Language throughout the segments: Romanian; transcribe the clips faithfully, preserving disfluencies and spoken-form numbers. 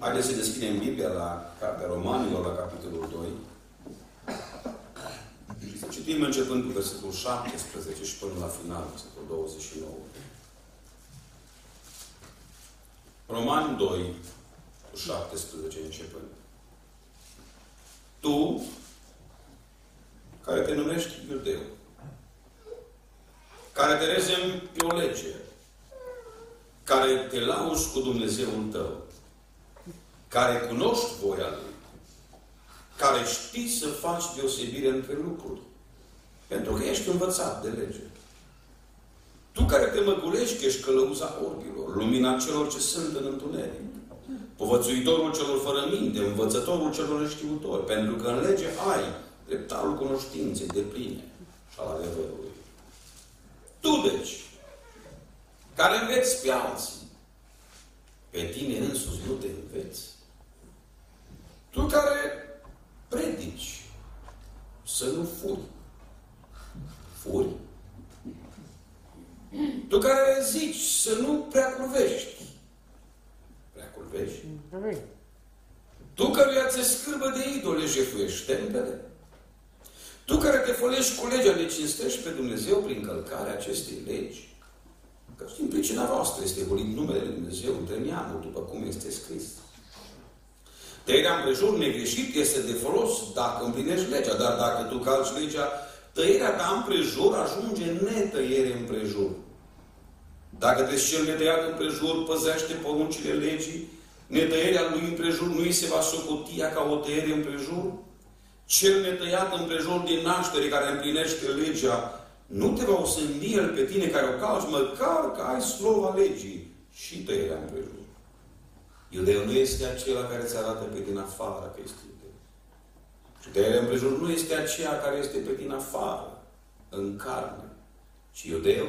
Haideți să deschidem Biblia la Cartea Romanilor, la capitolul doi. Și să citim începând cu versetul șaptesprezece și până la final, versetul douăzeci și nouă. Roman doi, cu șaptesprezece începând. Tu, care te numești iudeu, care te rezemi pe o lege, care te lauzi cu Dumnezeul tău, care cunoști voia Lui, care știi să faci deosebire între lucruri, pentru că ești învățat de lege. Tu care te măgulești că ești călăuza orbilor, lumina celor ce sunt în întuneric, povățuitorul celor fără minte, învățătorul celor neștiutori, pentru că în lege ai dreptarul cunoștinței de pline și al adevărului. Tu, deci, care înveți pe alții, pe tine însuți nu te înveți. Tu care predici să nu furi. Furi. Tu care zici să nu prea curvești. Prea curvești. Tu căruia ți-e scârbă de idole jefuiești templele. Tu care te fălești cu legea de cinstești pe Dumnezeu prin călcarea acestei legi. Că din pricina voastră este golit numele Lui Dumnezeu între neamuri, după cum este scris. Tăierea împrejur negreșit este de folos dacă împlinești legea, dar dacă tu calci legea, tăierea ta împrejur ajunge netăiere împrejur. Dacă descel netăiat împrejur păzește poruncile legii, netăierea lui împrejur nu îi se va socotia ca o tăiere împrejur? Cel netăiat împrejur din naștere care împlinește legea, nu te va osândi el pe tine care o cauți, măcar că ai slova legii și tăierea împrejur. Iudeu nu este acela care îți arată pe din afară că este iudeu. Și tăierea împrejur nu este aceea care este pe din afară, în carne. Și iudeu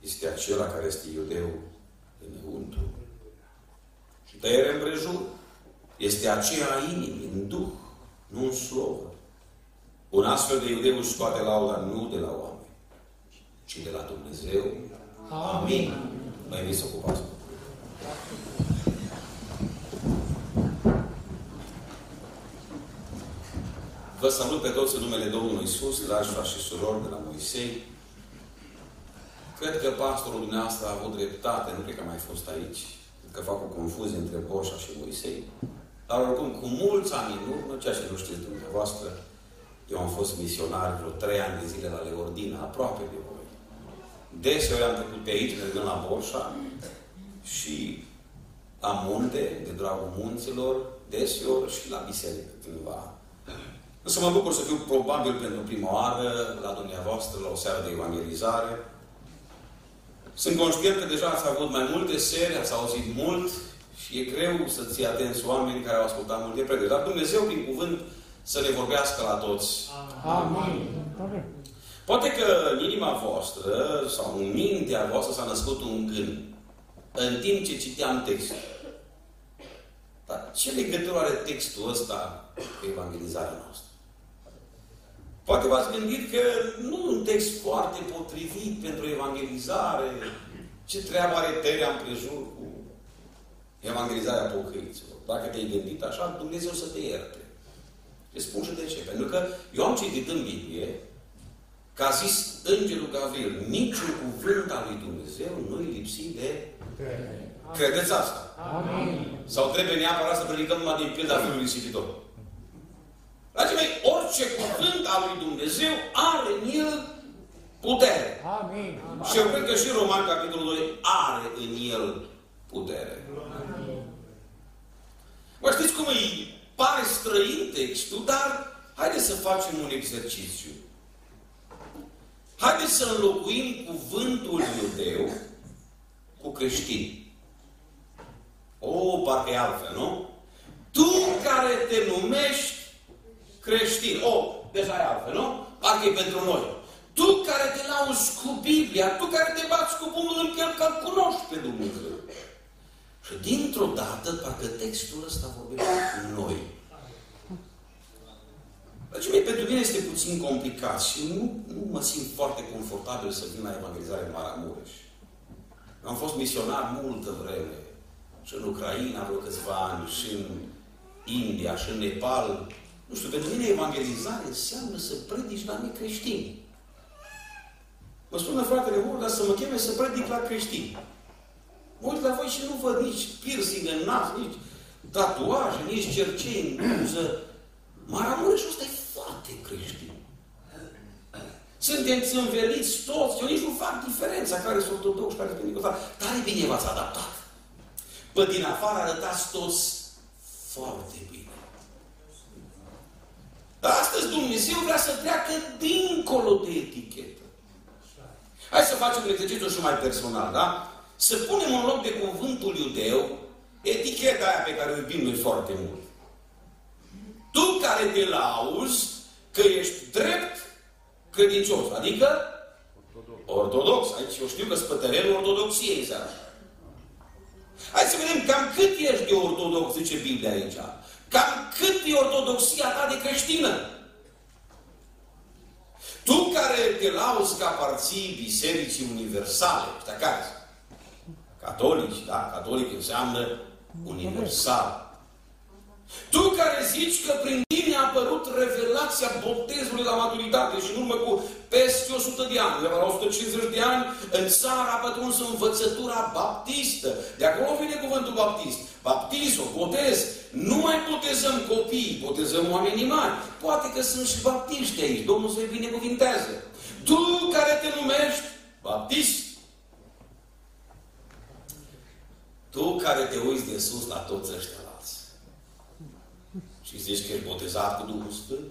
este acela care este iudeu înăuntru. Și tăierea împrejur este aceea a inimii, în duh, nu în slovă. Un astfel de iudeu își scoate lauda nu de la oameni, ci de la Dumnezeu. Amin. Noi vii să ocupați. Vă salut pe toți în numele Domnului Iisus, dragi frați și surori de la Moisei. Cred că pastorul dumneavoastră a avut dreptate, nu cred că a mai fost aici. Cred că fac o confuzie între Boșa și Moisei. Dar oricum, cu mulți ani în urmă, ceea ce nu știți dumneavoastră, eu am fost misionar vreo trei ani de zile la Leordina, aproape de voi. Deseori am trecut pe aici, mergând la Borșa și la munte, de dragul munților, deseori și la biserică, cândva. Însă mă bucur să fiu probabil pentru prima oară la dumneavoastră, la o seară de evangelizare. Sunt conștient că deja ați avut mai multe seri, ați auzit mult și e greu să ții atenți oameni care au ascultat multe predicări. Dar Dumnezeu, prin cuvânt, să le vorbească la toți. Amin. Poate că în inima voastră sau în mintea voastră s-a născut un gând în timp ce citeam textul. Dar ce legătură are textul ăsta cu evangelizarea noastră? Poate v-ați gândit că nu un text foarte potrivit pentru evangelizare. Ce treabă are tăierea împrejur cu evangelizarea pocăiților? Dacă te-ai gândit așa, Dumnezeu să te ierte. Îți spun și de ce. Pentru că eu am citit în Biblie că a zis Îngerul Gavril, niciun cuvânt al lui Dumnezeu nu-i lipsit de... Credeți asta? Amin. Sau trebuie neapărat să predicăm numai din pilda Fiului Risipitor. Dragii mei, orice cuvânt al lui Dumnezeu are în el putere. Amin. Și eu cred că și Roman, capitolul doi, are în el putere. Amin. Vă știți cum e... Pare străin textul, dar haideți să facem un exercițiu. Haideți să înlocuim cuvântul iudeu cu creștin. O, parcă e altfel, nu? Tu care te numești creștin. O, deja e altfel, nu? Parcă e pentru noi. Tu care te lauzi cu Biblia, tu care te bați cu bunul în chiar că cunoști pe Dumnezeu. Și dintr-o dată, parcă textul ăsta vorbește cu noi. Deci, mie, pentru mine este puțin complicat și nu, nu mă simt foarte confortabil să vin la evangelizare în Maramureș. Am fost misionar multă vreme. și în Ucraina vreo câțiva ani, și în India, și în Nepal. Nu știu, pentru mine evangelizare înseamnă să predici la necreștini. Mă spună fratele Borda să mă cheme să predic la creștini. Mă uit la voi și nu văd nici piercing în nas, nici tatuaje, nici cercei în buză. Maramureșul ăsta e foarte creștin. Sunteți înveliți toți. Eu nici nu fac diferența care sunt ortodoxi, care sunt pentecostali. Tare bine v-ați adaptat. Păi din afară arătați toți foarte bine. Dar astăzi Dumnezeu vrea să treacă dincolo de etichetă. Hai să facem un exercițiu și mai personal, da? Să punem în loc de cuvântul iudeu eticheta aia pe care o iubim noi foarte mult. Tu care te lauzi că ești drept credincios, adică ortodox. Aici eu știu că sunt pe terenul ortodoxiei seara. Hai să vedem cam cât ești de ortodox, zice Biblia aici. Cam cât e ortodoxia ta de creștină. Tu care te lauzi că aparții bisericii universale, ăștia care catolici, da? Catolic înseamnă universal. Tu care zici că prin tine a apărut revelația botezului la maturitate și în urmă cu peste o sută de ani, de la o sută cincizeci de ani, în țară a pătruns învățătura baptistă. De acolo vine cuvântul baptist. Baptism, botez. Nu mai botezăm copii, botezăm oamenii mari. Poate că sunt și baptiști aici. Domnul să-i binecuvintează. Tu care te numești baptist. Tu care te uiți de sus la toți ăștia. Și zici că ești botezat cu Duhul Sfânt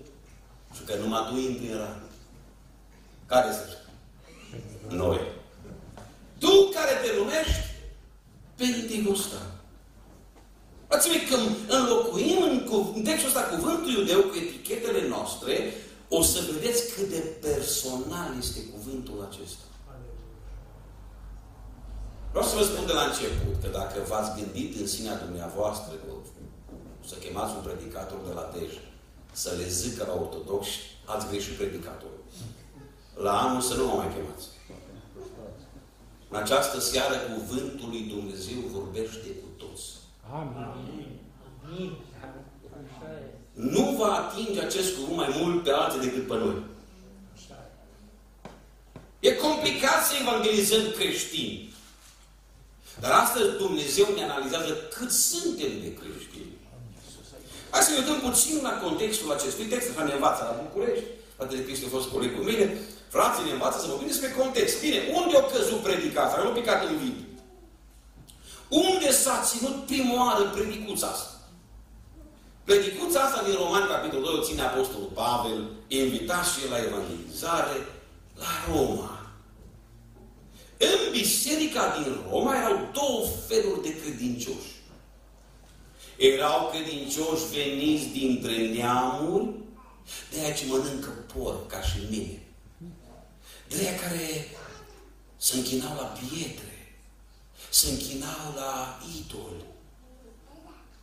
și că numai tu intri în rai. Care zici? Noi. Tu care te numești pentecostal. Ați-mi că înlocuim în textul ăsta cuvântul iudeu cu etichetele noastre, o să vedeți cât de personal este cuvântul acesta. Vreau să vă spun de la început că dacă v-ați gândit în sinea dumneavoastră să chemați un predicator de la Dej să le zică la ortodoxi, ați greșit predicatorul. La anul să nu mă mai chemați. În această seară, cuvântul lui Dumnezeu vorbește cu toți. Amin. Nu va atinge acest cuvânt mai mult pe alții decât pe noi. E complicat să evangelizăm creștini. Dar astăzi Dumnezeu ne analizează cât suntem de creștini. Hai să ne uităm puțin la contextul acestui text. Fratele ne învață la București. Fratele Cristi a fost coleg cu mine. Frații ne învață să vorbim despre context. Bine, unde au căzut predicați? Au picat în vid. Unde s-a ținut prima oară predicuța asta? Predicuța asta din Romani, capitolul doi, o ține Apostolul Pavel, invitat și el la evangelizare, la Roma. În biserica din Roma erau două feluri de credincioși. Erau credincioși veniți dintre neamuri, de aia ce mănâncă porc, ca și mine. De aia care se închinau la pietre, se închinau la idol.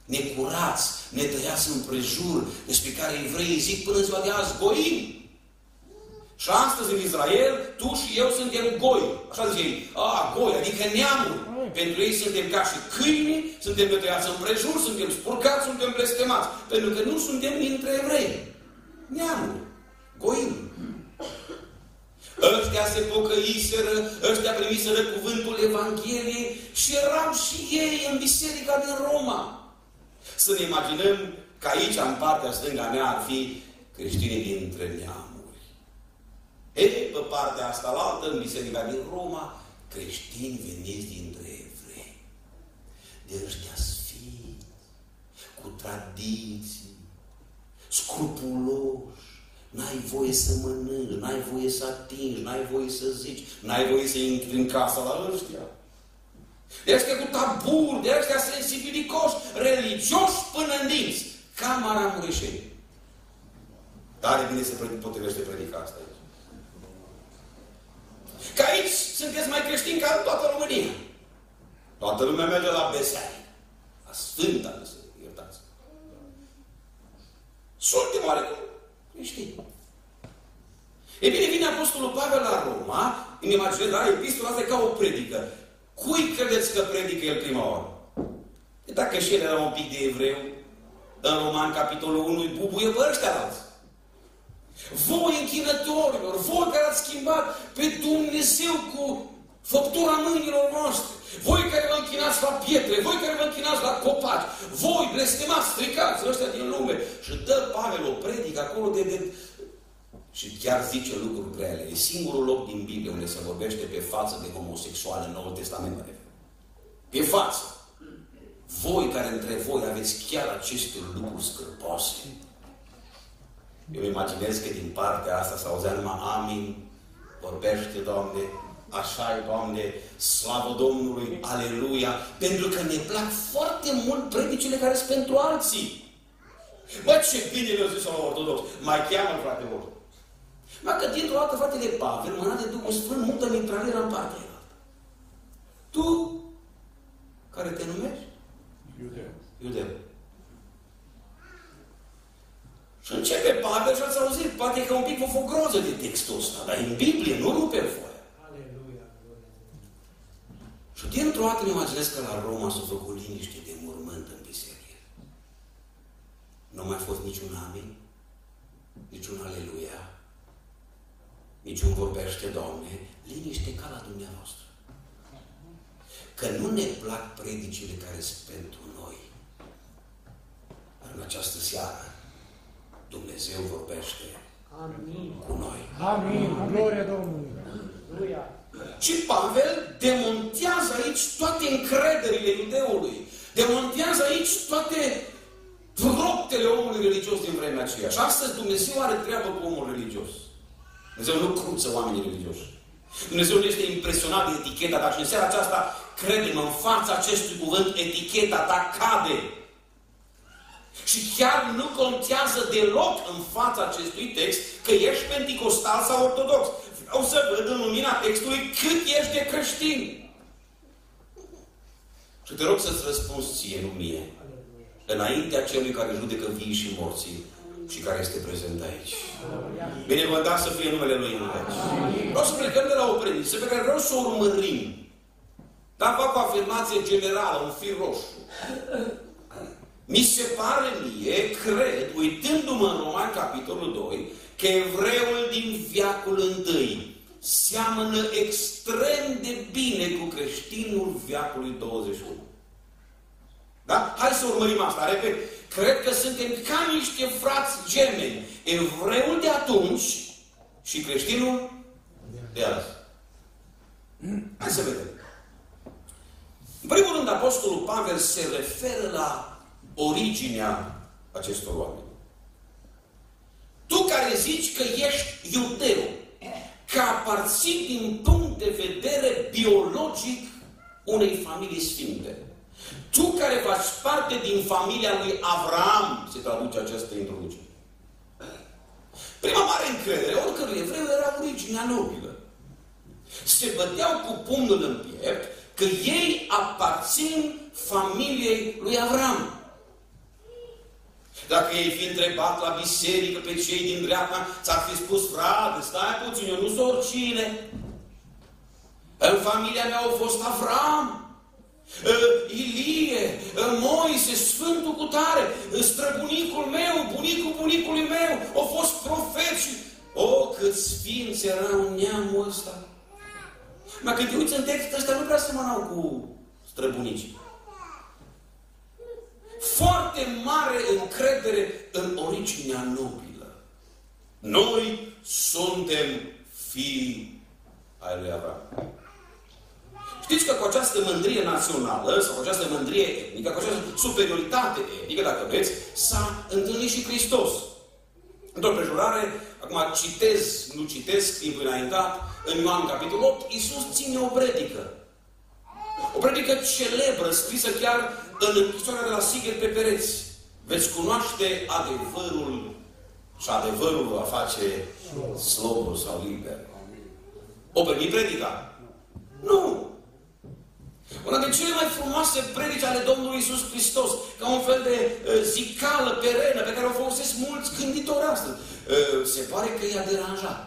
Necurați, netăiați împrejur, despre care evreii zic până ziua de azi, goim. Și astăzi în Israel, tu și eu suntem goi. Așa zice ei, a, goi, adică neamuri. Pentru ei suntem ca și câini, suntem netăiați împrejur, suntem spurcați, suntem blestemați. Pentru că nu suntem dintre evrei. Neamuri. Goim. Ăștia se pocăiseră, ăștia primiseră cuvântul Evangheliei și erau și ei în biserica din Roma. Să ne imaginăm că aici, în partea stânga mea, ar fi creștinii dintre neamuri. Ei, pe partea asta, la altă, în biserica din Roma, creștini veniți dintre evrei. De ăștia sfinți, cu tradiții, scrupuloși. N-ai voie să mănânci, n-ai voie să atingi, n-ai voie să zici, n-ai voie să intri în casa la ăștia. De ăștia cu taburi, de ăștia sensibilicoși, religioși până în dinți, ca maramureșeni. Tare bine se potrivește predica asta aici. Că aici sunteți mai creștini ca în toată România. Toată lumea merge la Beseari. La Sfânta Biserică, iertați. Suntem oarecum creștini. E bine, vine Apostolul Pavel la Roma, în imaginarea epistola asta ca o predică. Cui credeți că predică el prima oară? Dacă și el era un pic de evreu, în Roman, capitolul unu, bubuie pe ăștia alți. Voi, închinătorilor, voi care ați schimbat pe Dumnezeu cu făptura mâinilor noastre, voi care vă închinați la pietre, voi care vă închinați la copaci, voi blestemați, stricați, ăștia din lume. Și dă Pavel o predică acolo de... de... Și chiar zice lucruri grele. E singurul loc din Biblie unde se vorbește pe față de homosexual în Noul Testament. Pe față. Voi care între voi aveți chiar aceste lucruri scârboase. Eu imaginez că din partea asta s-auzea numai amin, vorbește, Doamne, așa-i, Doamne, slavă Domnului, aleluia, pentru că ne plac foarte mult predicile care sunt pentru alții. Bă, ce bine le-au zis la ortodox, mai cheamă, frate, mult. Mă, că dintr-o dată, fratele Pavel, mânat de Duhul Sfânt, mută-mi intrarea în partea. Tu, care te numești? Iudeu. Iudeu. Și începe Pavel și ați auzit, poate că un pic vă fă groză de textul ăsta, dar în Biblie nu rupe foaia. Aleluia. Și dintr-o dată îmi imaginez că la Roma s-a făcut liniște de mormânt în biserică. Nu a mai fost niciun amin, niciun aleluia, niciun vorbește, Doamne, liniște ca la dumneavoastră. Că nu ne plac predicile care sunt pentru noi. Dar în această seară Dumnezeu vorbește. Amin. Cu noi. Amin. Gloria Domnului. Și Pavel demontează aici toate încrederile iudeului. Demontează aici toate proptele omului religios din vremea aceea. Și astăzi Dumnezeu are treabă cu omul religios. Dumnezeu nu cruță oamenii religioși. Dumnezeu nu este impresionat de eticheta ta. Și în seara aceasta, crede-mă, în fața acestui cuvânt, eticheta ta cade. Și chiar nu contează deloc în fața acestui text că ești penticostal sau ortodox. Vreau să văd în lumina textului cât ești de creștin. Și te rog să-ți răspunzi ție, nu mie, înaintea celui care judecă vii și morții și care este prezent aici. Binecuvântat să fie numele Lui în veci. Vreau să plecăm de la o premisă pe care vreau să o urmărim. Dar fac o afirmație generală, un fir roșu. Mi se pare mie, cred, uitându-mă în Roman, capitolul doi, că evreul din veacul întâi seamănă extrem de bine cu creștinul veacului douăzeci și unu. Da? Hai să urmărim asta, repet. Cred că suntem ca niște frați gemeni. Evreul de atunci și creștinul de azi. Hai să vedem. În primul rând, Apostolul Pavel se referă la originea acestor oameni. Tu care zici că ești iudeu, că aparții din punct de vedere biologic unei familii sfinte. Tu care faci parte din familia lui Avram, se traduce această introducere. Prima mare încredere, oricărui evreu era originea nobilă. Se băteau cu pumnul în piept că ei aparțin familiei lui Avram. Dacă ei fi întrebat la biserică pe cei din dreapta, ți-ar fi spus, frate, stai puțin, eu nu sunt oricine. În familia mea au fost Avram, Ilie, Moise, Sfântul Cutare, străbunicul meu, bunicul bunicului meu, au fost profeți. O, cât sfinți erau neamul ăsta. Mă, când te uiți în textul ăsta, nu prea semănau cu străbunicii. Foarte mare încredere în originea nobilă. Noi suntem fii ai lui Avram. Știți că cu această mândrie națională, sau cu această mândrie etnică, cu această superioritate etnică, dacă vreți, s-a întâlnit și Hristos. Într-o prejurare, acum citez, nu citesc, timpul înaintat, în Ioan, capitolul opt, Iisus ține o predică. O predică celebră, scrisă chiar în închisoarea de la Sighet pe pereți. Veți cunoaște adevărul și adevărul va face slobul sau liber. O primi predica? Nu! Una din cele mai frumoase predici ale Domnului Iisus Hristos, ca un fel de uh, zicală perenă pe care o folosesc mulți gânditori astăzi. Uh, se pare că i-a deranjat.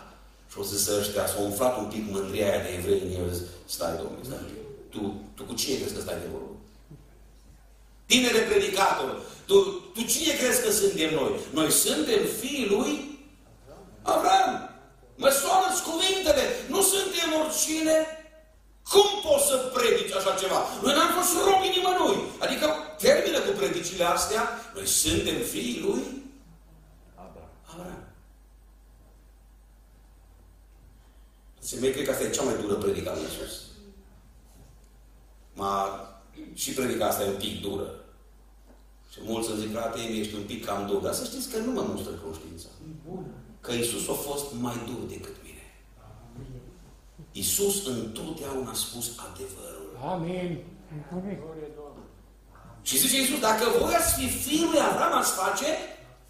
Și o zis ăștia, s-au umflat un pic mândria aia de evrei în el. Stai, Domnule, stai. Tu, tu cu cine crezi că stai de vorbă? Tinere predicator, tu, tu cine crezi că suntem noi? Noi suntem fiii lui Avram. Mă soară-ți cuvintele, nu suntem oricine. Cum poți să predici așa ceva? Noi n-am fost robi nimănui. Adică termină cu predicile astea. Noi suntem fiii lui Avram. Se mie, cred că asta e cea mai dură predicare de Iisus. Ma și predica asta e un pic dură. Și mulți îmi zic, frate, ești un pic cam dur. Dar să știți că nu mă mustră conștiința. Că Iisus a fost mai dur decât mine. Iisus întotdeauna a spus adevărul. Amin. Și zice Iisus, dacă voi ați fi fiul lui Avram, ați face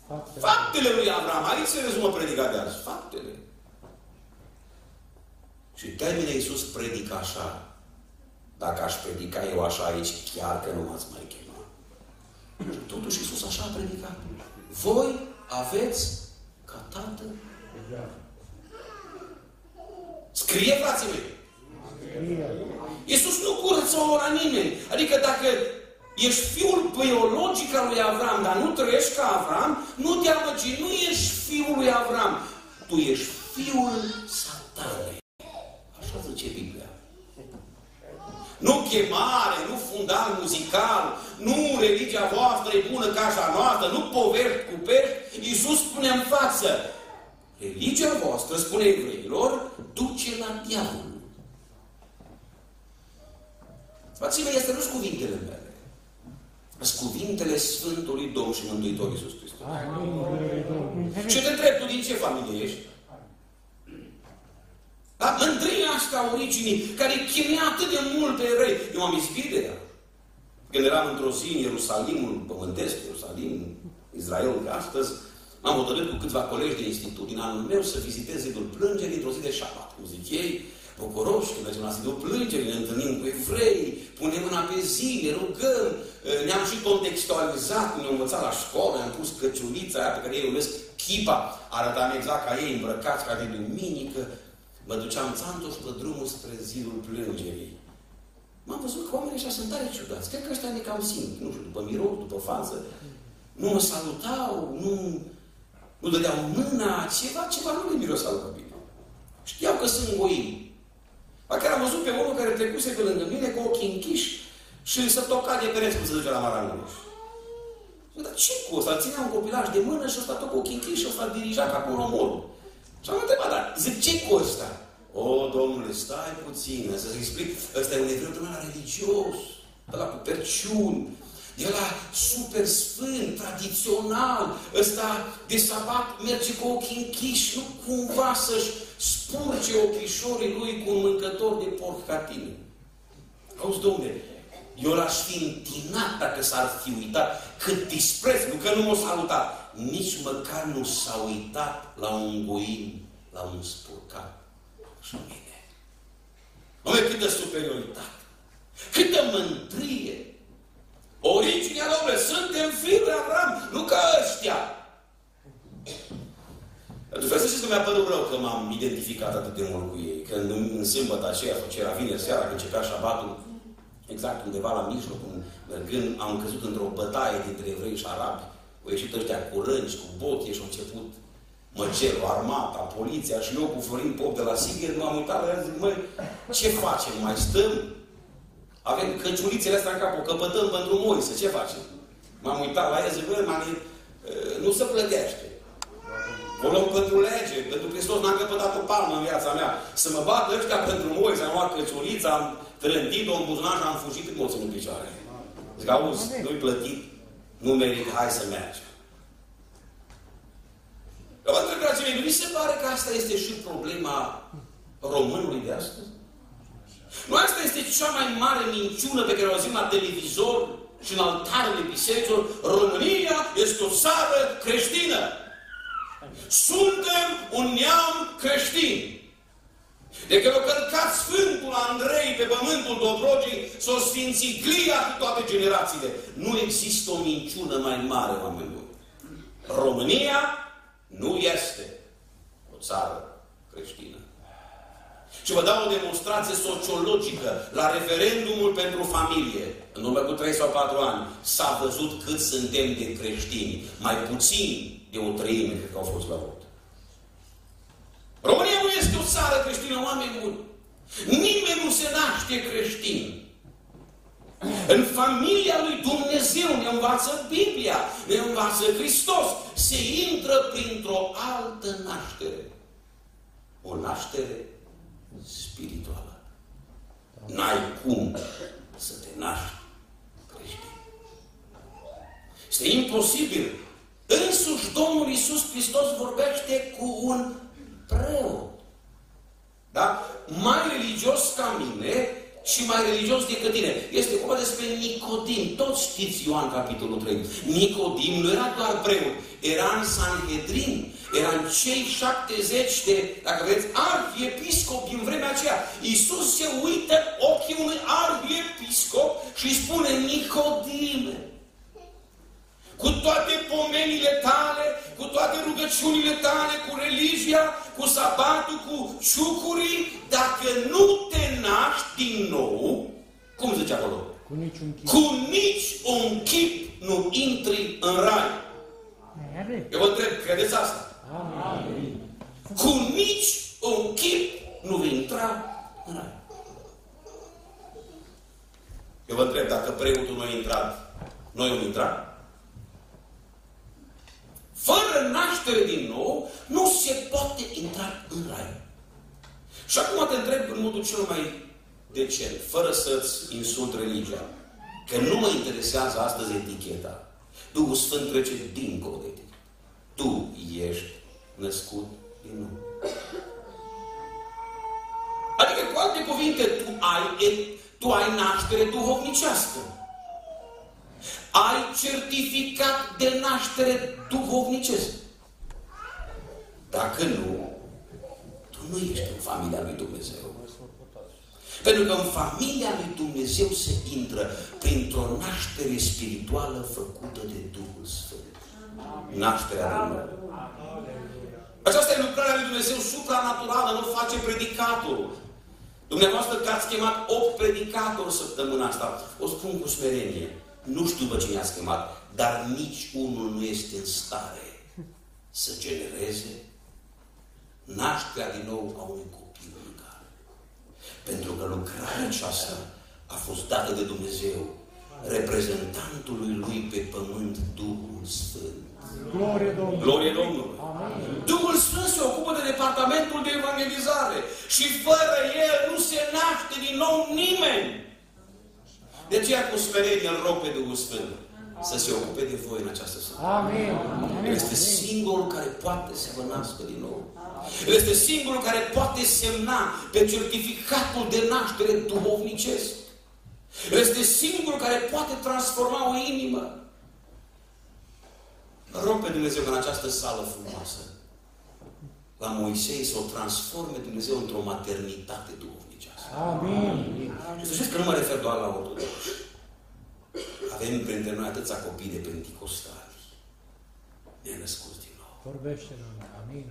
faptele, faptele lui Avram. Aici se rezumă predica de azi. Faptele. Și termine Iisus predică așa. Dacă aș predica eu așa aici, chiar că nu m-ați mai chemat. Totuși Iisus așa a predicat. Voi aveți ca Tatăl. Scrie, frații mei. Iisus nu curăță o la nimeni. Adică dacă ești fiul biologic al lui Avram, dar nu trăiești ca Avram, nu te amăgi, nu ești fiul lui Avram. Tu ești fiul Satanei. Așa zice Biblia. Nu chemare, nu fundal muzical, nu religia voastră e bună ca așa noastră, nu poveri cu pești. Iisus spune în față. Religia voastră, spune evreilor, duce la diavol. Frații mei, astea nu-s cuvintele mele. Sunt cuvintele Sfântului Domn și Mântuitor Iisus Hristos. Și te întreb, tu din ce familie ești? Da? Mândria asta a originii, care chimea atât de mult pe evrei. Eu m-am izbit de ea. Când eram într-o zi în Ierusalimul pământesc, Ierusalim, Israel de astăzi, m-am hotărât cu câțiva colegi de institut din anul meu să vizitez Zidul Plângerii într-o zi de șabat. Cum zic ei, bucuroși, când mergem la Zidul Plângerii, ne întâlnim cu evrei, punem mâna pe zi, ne rugăm, ne-am și contextualizat, ne-am învățat la școală, ne-am pus căciulița aia pe care ei iubesc, chipa, arătam exact ca ei îmbrăcați ca de duminică. Mă duceam țantoși pe drumul spre Zidul Plângerii. M-am văzut că oamenii ăștia sunt tare ciudați. Cred că ăștia ne cam simt. Nu știu, după miros, după fază. Nu mă salutau, nu... Nu dădeau mâna, ceva, ceva nu le mirosa la bine. Știau că sunt goii. Ba chiar am văzut pe unul care trecuse pe lângă mine cu ochii închiși și se toca de pereți cum se duce la Maramureș. Dar ce cu ăsta? Ținea un copilaj de mână și ăsta tot cu ochii închiși și ăsta dirija ca cu romorul. Și am întrebat, dar zic, ce costă? O, domnule, stai puțin, să-ți explic, ăsta e un evreu de la religios, de la cu perciuni, de la super sfânt, tradițional, ăsta de sabat merge cu ochii închiși, nu cumva să-și spurge ochișorii lui cu un mâncător de porc ca tine. Auzi, domnule, eu l-aș fi întinat dacă s-ar fi uitat, cât dispreț, nu că nu m-o salutat. Nici măcar nu s-a uitat la un goin, la un spurcat. Și mine. Dom'le, câtă superioritate! Câtă mândrie! Originea, dom'le, suntem fiul lui Avram, nu ca ăștia! Pentru că să știți că mi-a părut rău că m-am identificat atât de mult cu ei. Că în, în sâmbătă aceea, sau ce era vineri seara, când începea șabatul, exact undeva la mijloc, mergând, am căzut într-o bătaie dintre evrei și arabi. Au ieșit ăștia cu rângi, cu boche și au început măcelul, armata, poliția și eu cu Florin Pop de la Sigher m-am uitat la el zic, măi, ce facem? Mai stăm? Avem căciulițele astea în cap, o căpătăm pentru Moise, ce facem? M-am uitat la el zic, măi, nu se plătește. O luăm pentru lege, pentru Hristos n-am căpătat o palmă în viața mea. Să mă bată ăștia pentru Moise, am luat căciulița, am trântit-o în buzunar și am fugit în moțul în picioare. Zic, auzi, nu-i plătit. Nu merită, hai să mergem. Dar vă întreb, dragii mei, mi se pare că asta este și problema românului de astăzi? Nu, asta este cea mai mare minciună pe care o auzim la televizor și în altarele bisericilor. România este o țară creștină. Suntem un neam creștin. De că l-au călcat Sfântul Andrei pe pământul Dobrogei, s-o sfinți glia cu toate generațiile. Nu există o minciună mai mare, oameni buni. România nu este o țară creștină. Și vă dau o demonstrație sociologică. La referendumul pentru familie, în urmă cu trei sau patru ani, s-a văzut cât suntem de creștini. Mai puțin de o treime, cred că au fost la vot. România nu este o țară creștină, oameni buni. Nimeni nu se naște creștin. În familia lui Dumnezeu ne învață Biblia, ne învață Hristos. Se intră printr-o altă naștere. O naștere spirituală. N-ai cum să te naști creștin. Este imposibil. Însuși Domnul Iisus Hristos vorbește cu un preot. Da? Mai religios ca mine și mai religios decât tine. Este vorba despre Nicodim. Toți știți Ioan capitolul trei. Nicodim nu era doar preot. Era în Sanhedrin. Era în cei șaptezeci de, dacă vreți, arhiepiscopi din vremea aceea. Iisus se uită ochii unui arhiepiscop și îi spune: Nicodime, cu toate pomenile tale, cu toate rugăciunile tale, cu religia, cu sabatul, cu ciucurii, dacă nu te naști din nou, cum zice acolo? Cu niciun chip, cu nici un chip nu intri în rai. Eu vă întreb, credeți asta? Amin. Cu nici un chip nu vei intra în rai. Eu vă întreb, dacă preotul nu a intrat, noi am intrat. Fără naștere din nou, nu se poate intra în rai. Și acum te întreb în modul cel mai decent, fără să-ți insult religia, că nu mă interesează astăzi eticheta. Duhul Sfânt trece dincolo de tine. Tu ești născut din nou. Adică, cu alte cuvinte, tu ai, tu ai naștere duhovnicească. Ai certificat de naștere duhovnicesc. Dacă nu, tu nu ești în familia lui Dumnezeu. Pentru că în familia lui Dumnezeu se intră printr-o naștere spirituală făcută de Duhul Sfânt. Nașterea de nou. Aceasta e lucrarea lui Dumnezeu supranaturală, nu face predicatorul. Dumneavoastră că ați chemat opt predicatori săptămâna asta, o spun cu smerenie. Nu știu pe cine ați chemat, dar nici unul nu este în stare să genereze nașterea din nou a unui copil. Pentru că lucrarea aceasta a fost dată de Dumnezeu, reprezentantului lui pe pământ, Duhul Sfânt. Glorie Domnului! Glorie Domnului. Duhul Sfânt se ocupă de departamentul de evangelizare și fără el nu se naște din nou nimeni. De aceea cu smerenie îl rog pe Duhul Sfânt să se ocupe de voi în această săptămână. Este singurul care poate să vă nască din nou. Este singurul care poate semna pe certificatul de naștere duhovnicesc. Este singurul care poate transforma o inimă. Rog pe Dumnezeu că în această sală frumoasă, la Moisei, să o transforme Dumnezeu într-o maternitate duhovnicească. Amin. Să știți că nu mă refer doar la ortodoxi. Avem printre noi atâția copii de penticostali. Ne-a născut din nou. Vorbește noi. Amin.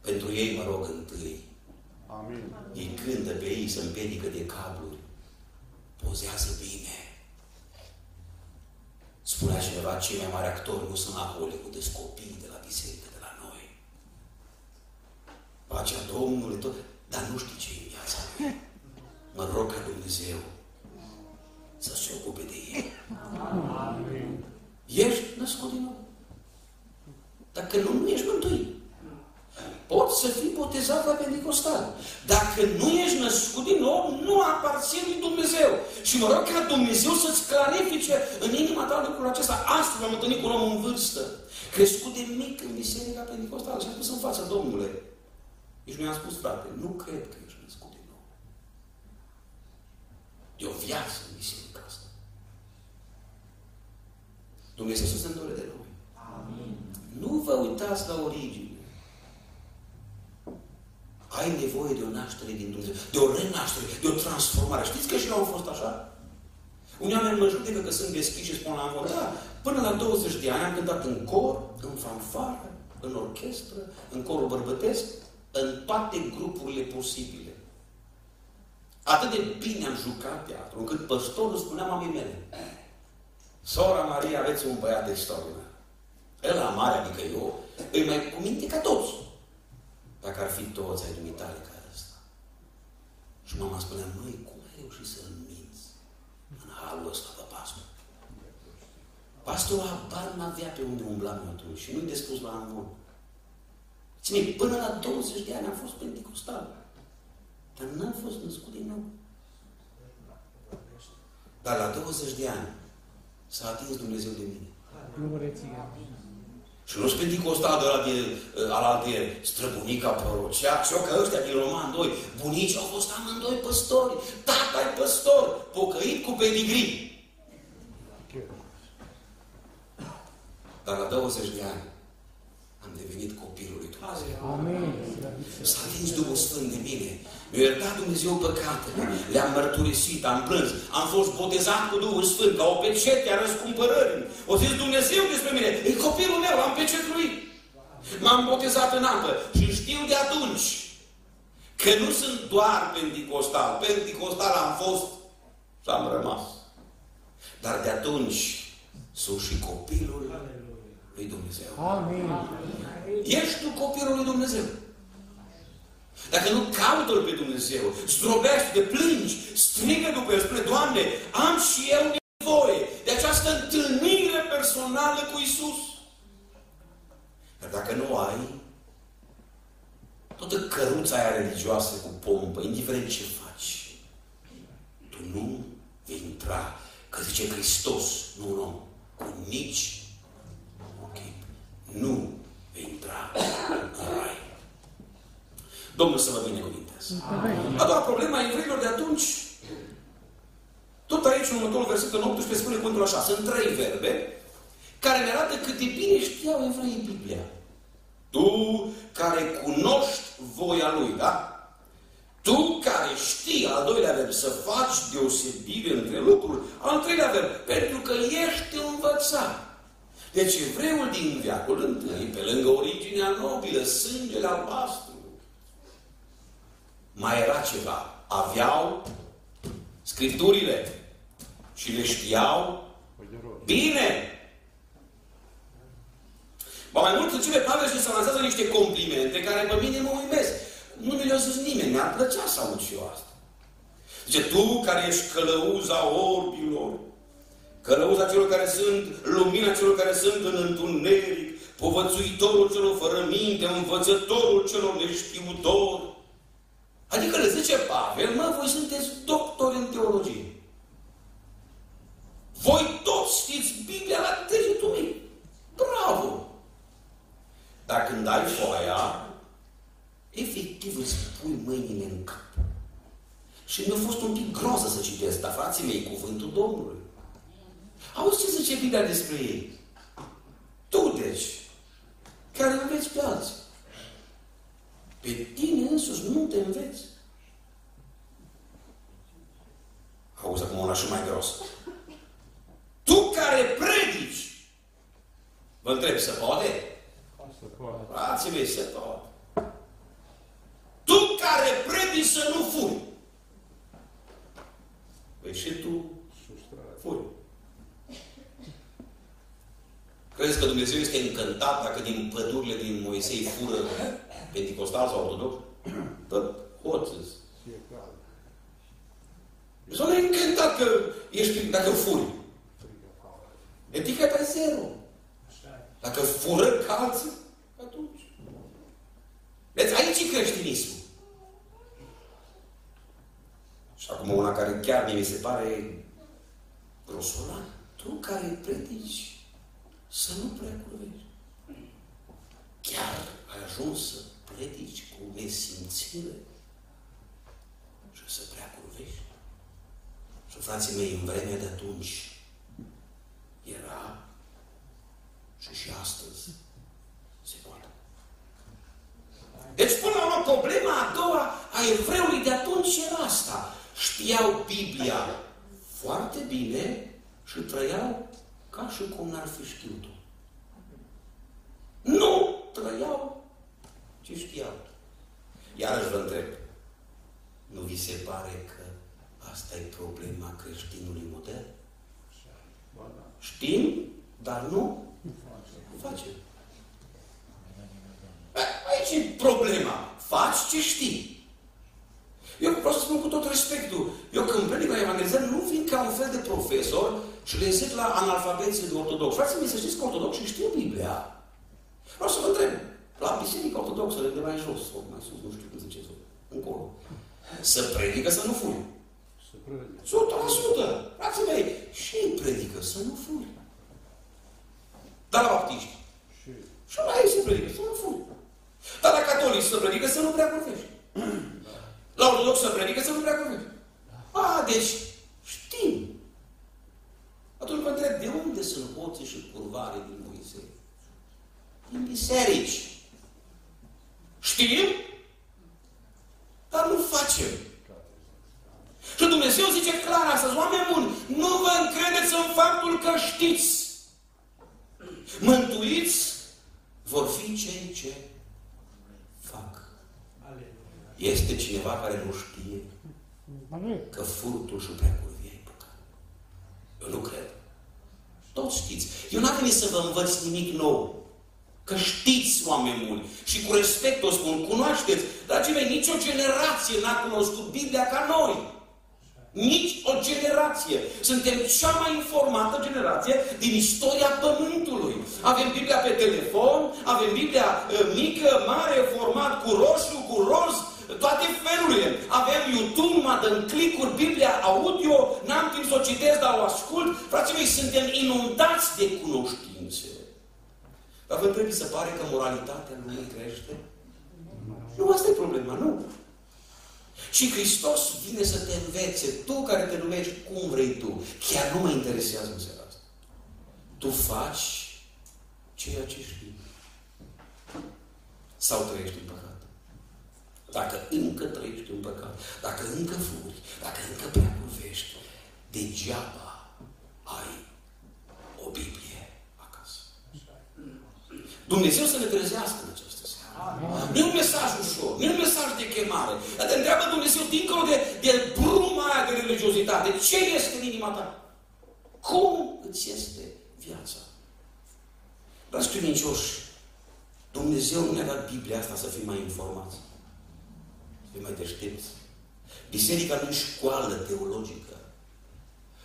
Pentru ei mă rog întâi. Amin. Ei cântă pe ei, se împiedică de cabluri. Pozează bine. Spunea cineva, cei mai mari actori nu sunt apolicul, deci copii de la biserică, de la noi. Pacea Domnului, tot. Dar nu știu ce e în viața lui. Mă rog ca Dumnezeu să se ocupe de ei. Amin. Ești născut din nou. Dacă nu, nu ești mântuit. Poți să fii botezat la penticostal. Dacă nu ești născut din nou, nu aparține lui Dumnezeu. Și mă rog ca Dumnezeu să-ți clarifice în inima ta lucrul acesta. Astăzi m-am întâlnit cu un om în vârstă, crescut de mic în biserica penticostală. Și a spus în față, Domnule, nici nu i-am spus, frate, nu cred că ești născut din nou. De o viață în biserica asta. Dumnezeu să se îndure de noi. Amin. Nu vă uitați la origine. Ai nevoie de o naștere din Dumnezeu, de o renaștere, de o transformare. Știți că și eu am fost așa? Unii oameni mă judecă că sunt deschiși și spun la amor, da, până la douăzeci de ani am cântat în cor, în fanfară, în orchestră, în corul bărbătesc, în toate grupurile posibile. Atât de bine am jucat teatru, încât păstorul spunea mamei mele, sora Maria, aveți un băiat extraordinar. Ăla mare, adică eu, îi mai cuminte ca toți. Dacă ar fi toți, ai dumitale ca ăsta. Și mama spunea, măi, cum ai reușit să-l minți în halul ăsta pe pastor? Pastorul abar n-avea pe unde umblam eu atunci și nu-i de spus la anvon. Ține, până la douăzeci de ani am fost pentecostal. Dar n-am fost născut din nou. Dar la douăzeci de ani s-a atins Dumnezeu de mine. Și nu-s pentecostal de ăla de alaltă străbunica prorocea, și eu că ăștia din Roman doi, bunici au fost amândoi păstori, tata-i păstor, pocăit cu pedigrii. Dar la douăzeci de ani am devenit copilul lui Dumnezeu. Amen. S-a atins Duhul Sfânt de mine. Mi-a iertat Dumnezeu păcatele, le-am mărturisit, am plâns, am fost botezat cu Duhul Sfânt, ca o pecete a răscumpărării. O zis Dumnezeu despre mine, e copilul meu, l-am pecetluit. M-am botezat în apă și știu de atunci că nu sunt doar pentecostal. Pentecostal am fost și am rămas. Dar de atunci sunt și copilul lui Dumnezeu. Amin. Ești tu copilul lui Dumnezeu. Dacă nu caută-L pe Dumnezeu, zdrobești, te plângi, strigă după El, spune, Doamne, am și eu nevoie de această întâlnire personală cu Iisus. Dar dacă nu ai, toată căruța aia religioasă cu pompă, indiferent ce faci, tu nu vei intra, că zice Hristos, nu un om, cu nici un chip, nu vei intra în rai. Domnul să vă binecuvinteze. A doua problemă a evreilor de atunci, tot aici, în următorul verset, în optsprezece, spune cuvântul așa. Sunt trei verbe care ne arată cât de bine știau evreii Biblia. Tu care cunoști voia Lui, da? Tu care știi, al doilea verb, să faci deosebire între lucruri, al treilea verb, pentru că ești învățat. Deci evreul din veacul întâi, pe lângă originea nobilă, sângele albastru, mai era ceva. Aveau Scripturile și le știau bine. Ba mai mult, cele Pavel și se lansează niște complimente care pe mine mă uimesc. Nu mi le-a zis nimeni. Mi-ar plăcea să aud și eu asta. Zice, tu care ești călăuza orbilor, călăuza celor care sunt, lumina celor care sunt în întuneric, povățuitorul celor fără minte, învățătorul celor neștiutori. Adică le zice Pavel, mă, voi sunteți doctori în teologie. Voi toți știți Biblia la degetul meu. Bravo! Dar când ai foaia, efectiv îți pui mâinile în cap. Și mi-a fost un pic groază să citesc, dar frații mei, cuvântul Domnului. Auzi ce zice Biblia despre ei? Tu, deci, care înveți pe alții. Pe tine însuși nu te înveți. Auzi, acum una și mai gros. Tu care predici, vă întreb, se poate? Se poate. Frații mei, se poate. Tu care predici să nu furi. Păi și tu furi. Crezi că Dumnezeu este încântat dacă din pădurile din Moisei fură pentecostal sau ortodox? Tot hoț-ți. Dumnezeu e încântat că ești, dacă furi. Eticheta e zero. Dacă fură calții, atunci. Deci aici e creștinismul. Și acum una care chiar mi se pare grosolan. Tu care predici să nu prea curvești. Chiar ai ajuns să predici cu nesimțire și să prea curvești. Și frații mei, în vremea de atunci era și și astăzi se poate. Deci până la urmă, problema a doua a evreului de atunci era asta. Știau Biblia foarte bine și trăiau ca și cum n-ar fi știut-o. Nu trăiau ce știau. Iarăși vă întreb. Nu vi se pare că asta e problema creștinului modern? Știm, dar nu facem. Aici e problema. Faci ce știi. Eu vreau să spun cu tot respectul. Eu când predic la evangelizare nu vin ca un fel de profesor și le zic la analfabeții ortodoxi. Frații mei, să știți că ortodoxii știu Biblia. Vreau să vă întreb. La biserica ortodoxă, de mai jos, sau mai sus, nu știu cum ziceți, încolo. Să predică să nu furi. Să predică. o sută la sută. Frații mei, și predică să nu furi. Dar la baptiști. Și, și la ei se predică să nu furi. Dar la catolici se predică să nu prea vorbești. La ortodox se predică să nu prea vorbești. A, deci știm. Atunci mă întreb, de unde sunt hoții și curvare din Moise? Din biserici. Știm? Dar nu facem. Și Dumnezeu zice clar astăzi, oameni buni, nu vă încredeți în faptul că știți. Mântuiți vor fi cei ce fac. Este cineva care nu știe că furtul și preacurvia e păcat? Eu nu cred. Toți știți. Eu n-am venit să vă învăț nimic nou. Că știți, oameni buni, și cu respect o spun, cunoașteți. Dragii mei, nici o generație n-a cunoscut Biblia ca noi. Nici o generație. Suntem cea mai informată generație din istoria Pământului. Avem Biblia pe telefon, avem Biblia mică, mare, format, cu roșu, cu roz, toate felurile. Avem YouTube, mă dăm clicuri, Biblia audio, n-am timp să o citesc, dar o ascult. Frații mei, suntem inundați de cunoștințe. Dar vă trebuie să pare că moralitatea nu ne crește? Nu, asta e problema, nu. Și Hristos vine să te învețe, tu care te numești cum vrei tu. Chiar nu mă interesează în seara asta. Tu faci ceea ce știi. Sau trăiești în păcat. Dacă încă trăiești în păcat, dacă încă furi, dacă încă preacurvești, degeaba ai o Biblie acasă. Dumnezeu să ne trezească în aceasta. Nu e un mesaj ușor, nu e un mesaj de chemare. Dar te întreabă Dumnezeu dincolo de, de bruma aia de religiozitate. Ce este în inima ta? Cum îți este viața? Dragi credincioși, Dumnezeu nu ne-a dat Biblia asta să fim mai informați. Să fim mai deștepți. Biserica nu e școală teologică.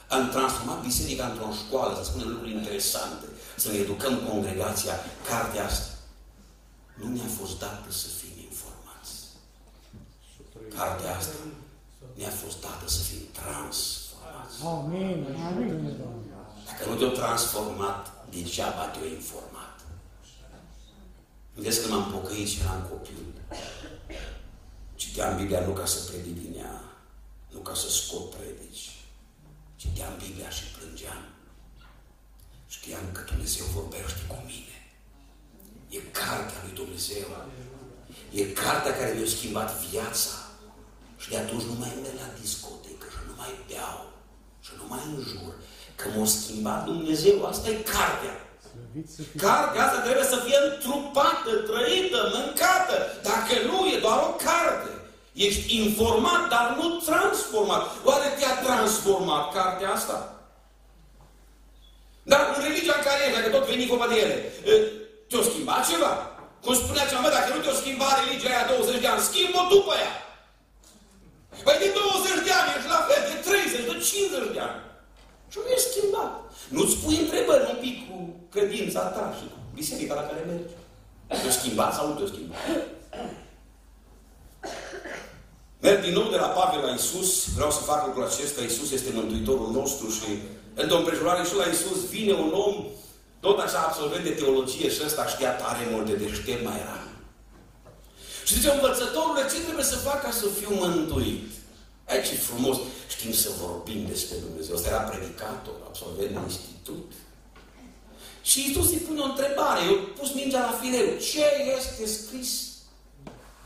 Am transformat biserica într-o școală, să spunem lucruri interesante, să ne educăm congregația, cartea asta. Nu ne-a fost dată să fim informați. Cartea asta ne-a fost dată să fim transformați. Amin. Dacă nu te-o transformat, degeaba te-o informat. Vedeți că m-am pocăit și eram copil. Citeam Biblia nu ca să predic din ea, nu ca să scot predici. Citeam Biblia și plângeam. Știam că Dumnezeu vorbește cu mine. E cartea lui Dumnezeu. E cartea care mi-a schimbat viața. Și de atunci nu mai merg la discotecă și nu mai beau și nu mai înjur. Că m-a schimbat Dumnezeu. Asta e cartea. Cartea asta trebuie să fie întrupată, trăită, mâncată. Dacă nu, e doar o carte. Ești informat, dar nu transformat. Oare te-a transformat cartea asta? Dar în religia în care e, dacă tot veni vorba de ele, te-o schimba ceva? Cum spunea cea mea, dacă nu te-o schimba religia aia douăzeci de ani, schimbă după ea. Păi de douăzeci de ani ești la fel, de treizeci, de cincizeci de ani. Și nu ești schimbat. Nu-ți pui întrebări un pic cu credința ta și cu biserica la care mergi. Te-o schimba sau nu te-o schimba? Merg din nou de la Pavel la Iisus. Vreau să fac lucrul acesta. Iisus este Mântuitorul nostru și într-o împrejurare și la Iisus vine un om tot așa absolvent de teologie și ăsta știa tare mult, de deștept mai era. Și zice, învățătorule, ce trebuie să fac ca să fiu mântuit? Aici e frumos. Știm să vorbim despre Dumnezeu. Ăsta era predicator, absolvent de institut. Și Iisus îi pune o întrebare. Eu pus mingea la fireu. Ce este scris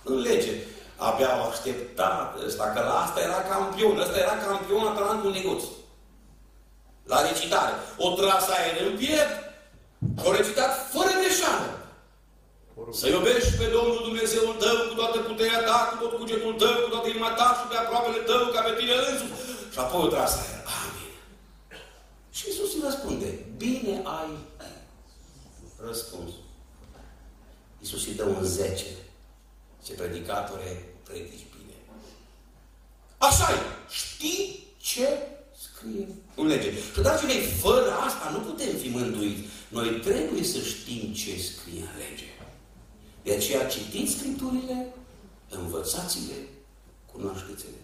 în lege? Abia o așteptat ăsta, că la asta era campion. Ăsta era campion atalant cu negoț. La recitare. O trasă aer în piept. O recitat fără greșeală. Să iubești pe Domnul Dumnezeul tău cu toată puterea ta, cu tot cugetul tău, cu toată inima ta și pe aproapele tău, ca pe tine însuți. Și apoi o trasă. Amin. Și Iisus îi răspunde. Bine ai răspuns. Iisus îi dă un zece. Ce predicatore, predici bine. Așa-i. Știi ce scrie în lege. Și dragii mei, fără asta nu putem fi mântuiți. Noi trebuie să știm ce scrie în lege. De aceea citiți Scripturile, învățați-le, cunoașteți-le.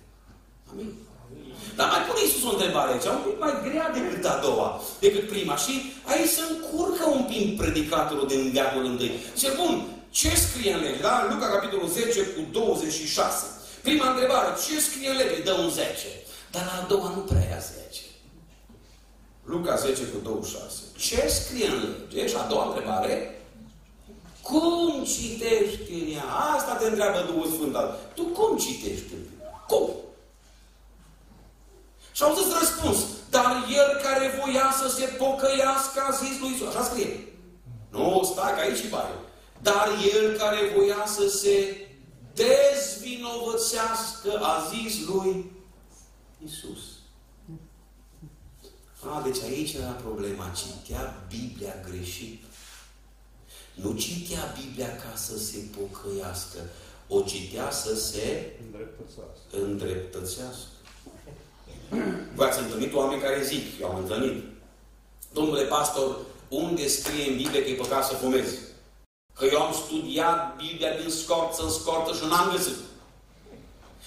Amin? Amin. Dar mai pune Iisus o întrebare aici, un pic mai grea decât a doua, decât prima. Și aici se încurcă un pic predicatorul din veacul întâi. Zice, bun, ce scrie în lege? Da? Luca, capitolul zece, cu douăzeci și șase. Prima întrebare, ce scrie în lege? Dă un zece. Dar la a doua nu prea ia zece. Luca zece, cu douăzeci și șase. Ce scrie în lege? Și a doua întrebare, cum citești în ea? Asta te întreabă Duhul Sfânt. Tu cum citești în ea? Cum? Și au zis răspuns. Dar el care voia să se pocăiască a zis lui Iisus. Așa scrie. Nu, stai, că aici și pare. Dar el care voia să se dezvinovățească a zis lui Iisus. A, deci aici era problema. Citea Biblia greșit. Nu citea Biblia ca să se pocăiască. O citea să se îndreptățească. Voi ați întâlnit oameni care zic, eu am întâlnit. Domnule pastor, unde scrie în Biblie că e păcat să fumezi? Că eu am studiat Biblia din scorță în scorță și n-am găsit.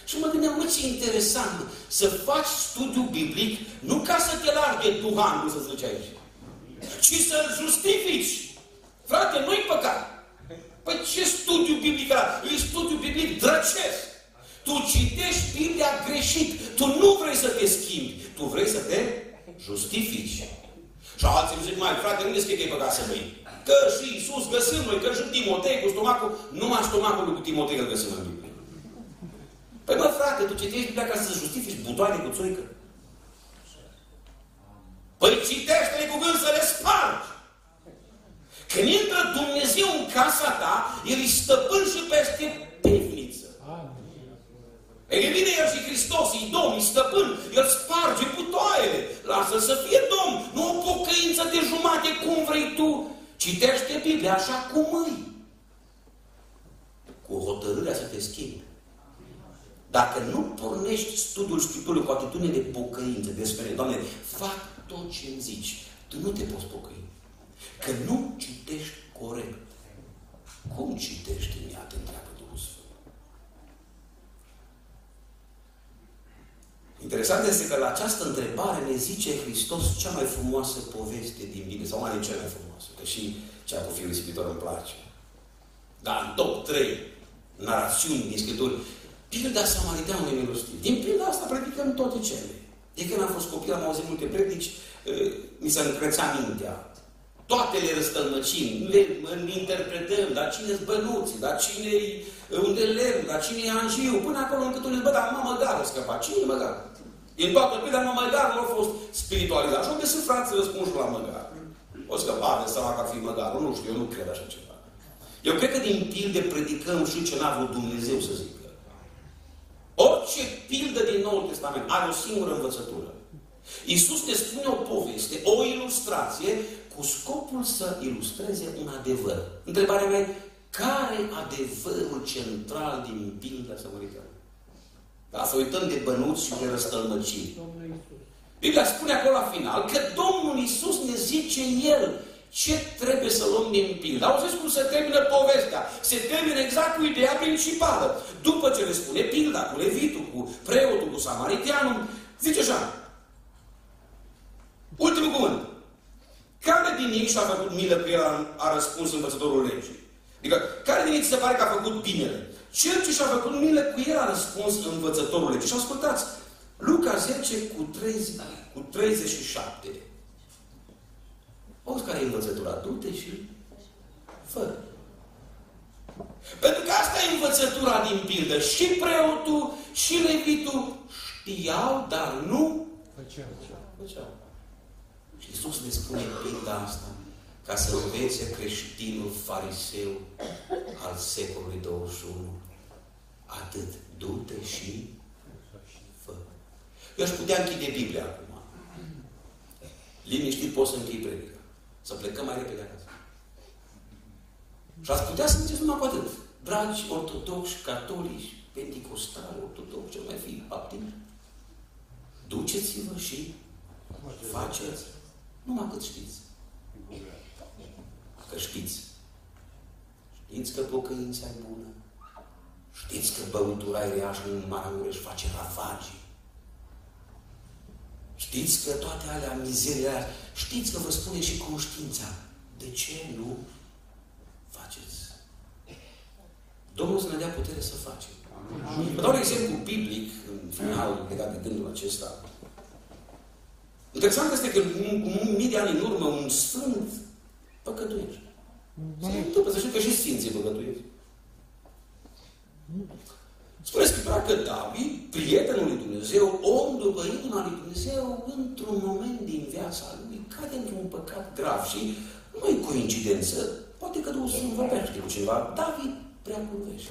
Și mă gândeam, mă, ce interesant, mă, să faci studiu biblic nu ca să te largi de duhan, cum se zice aici, ci să-l justifici. Frate, nu-i păcat. Păi ce studiu biblic are? E studiu biblic drăcesc. Tu citești Biblia greșit. Tu nu vrei să te schimbi. Tu vrei să te justifici. Și alții îmi zic, mai frate, nu descrie că e păcat să vei. Că și Iisus găsim noi, că și Timotei cu stomacul, numai stomacul lui Timotei îl găsim în Biblie. Păi mă, frate, tu citești Biblia ca să justifici butoane cu țoică. Păi citește-le cu gând să le spargi. Când intră Dumnezeu în casa ta, El îi stăpân și peste pivniță. E bine, El și Hristos, e Domn, e stăpân, El sparge butoaiele. Lasă-L să fie Domn, nu o pocăință de jumate cum vrei tu. Citește Biblia așa cum îi. Cu hotărârea să te schimbi. Dacă nu pornești studiul Scripturii cu atitudine de pocăință, de sperare, Doamne, fac tot ce îmi zici, tu nu te poți pocăi. Că nu citești corect. Cum citești în ea, te întreabă Duhul Sfânt. Interesant este că la această întrebare ne zice Hristos cea mai frumoasă poveste din Biblie, sau mai cea mai frumoasă, că și cea cu Fiul Ispitor îmi place. Dar în top trei narațiuni din Scripturi, pilda samariteanului milostiv. Din pilda asta predicăm toate cele. De când am fost copil, am auzit multe predici, mi se încrețea mintea. Toate le răstălmăcim, le interpretăm, dar cine-s bănuții, dar cine-i unde lemn, dar cine-i anjiu, până acolo încât unii bă, dar mă gară scăpa, cine-i mă gară? În toată pildea, mă gară, nu a fost spiritualizat. Și unde sunt frații răspunși la mă gară? O scăpa, de seama că ar fi mă gară, nu știu, eu nu cred așa ceva. Eu cred că din pilde predicăm și ce n-a vrut Dumnezeu să zică. Orice pildă din Noul Testament are o singură învățătură. Iisus ne spune o poveste, o ilustrație, cu scopul să ilustreze un adevăr. Întrebarea mea e, care adevărul central din Biblia samariteană? Da, să uităm de bănuți și de răstălmăciri. Biblia spune acolo la final că Domnul Iisus ne zice El ce trebuie să luăm din pildă. Auziți cum se termină povestea. Se termină exact cu ideea principală. După ce le spune pilda cu levitul, cu preotul, cu samariteanul, zice așa. Ultimul cuvânt. Care din ei și-a făcut milă pe el, a, a răspuns învățătorul legii? Adică, care din ei se pare că a făcut binele? Cel ce și-a făcut milă cu el, a răspuns învățătorul legii. Și ascultați, Luca zece, cu treizeci, cu treizeci și șapte. Auzi care e învățătura? Du-te și fă. Pentru că asta e învățătura din pildă. Și preotul, și levitul știau, dar nu făceau. Făceau. Iisus ne spune pilda asta ca să învețe creștinul fariseu al secolului douăzeci și unu. Atât. Du-te și fă. Eu aș putea închide Biblia acum. Liniștit poți să închei predica. Să plecăm mai repede acasă. Și ați putea să înțeles numai cu atât. Dragi ortodoxi, catolici, penticostali, ortodoxi, ce mai fi baptiști, duceți-vă și faceți numai cât știți. Că știți. Știți că pocăința e bună. Știți că băutura e rea și în Maramureș face ravagii. Știți că toate alea, mizerile alea, știți că vă spune și conștiința. De ce nu faceți? Domnul să ne dea putere să facem. Vă dau un exemplu biblic, în final, legat de gândul acesta. Interesant este că cu mii de ani în urmă, un sfânt păcătuiește. Se întâmplă, să știu că și sfinții păcătuiește. Spune Scriptura că David, prietenul lui Dumnezeu, om după inima lui Dumnezeu, într-un moment din viața lui, cade într-un păcat grav și nu e coincidență. Poate că Dumnezeu nu vorbește cu cineva. David prea vorbește.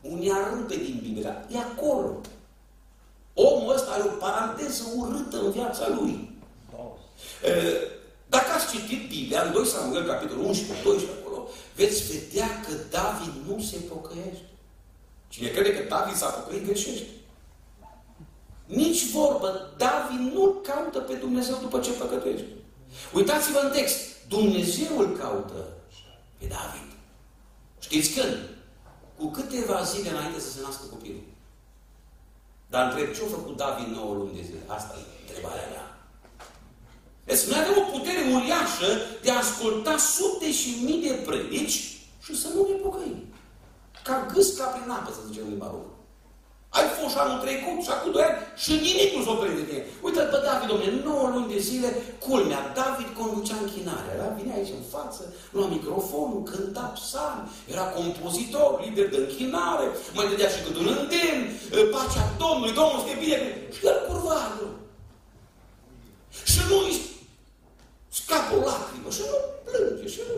Unii arăpe din Biblia. E acolo. Omul ăsta are o paranteză urâtă în viața lui. Dacă ați citit Biblia, în doi Samuel, capitolul unsprezece, doisprezece, acolo, veți vedea că David nu se pocăiește. Cine crede că David s-a pocăit, greșește. Nici vorbă, David nu-L caută pe Dumnezeu după ce păcătuiește. Uitați-vă în text. Dumnezeu îl caută pe David. Știți când? Cu câteva zile înainte să se nască copilul. Dar întreb, ce-a făcut David nouă luni de zile? Asta e întrebarea mea. Deci noi avem o putere uriașă de a asculta sute și mii de predici și să nu ne pocăim. Ca gâsca prin apă, să zicem în barul. Ai fost și anul trecut și acum doi ani și nimic nu s-o prinde de tine. Uite-l pe David, domnule, nouă luni de zile, culmea, David conducea închinarea. Era, vine aici în față, lua microfonul, cânta psalmi, era compozitor, lider de închinare, mai dădea și cât un îndemn, pacea Domnului, Domnul este bine. Și el curva, nu. Și nu-i scapă o lacrimă, și nu plânge, și nu.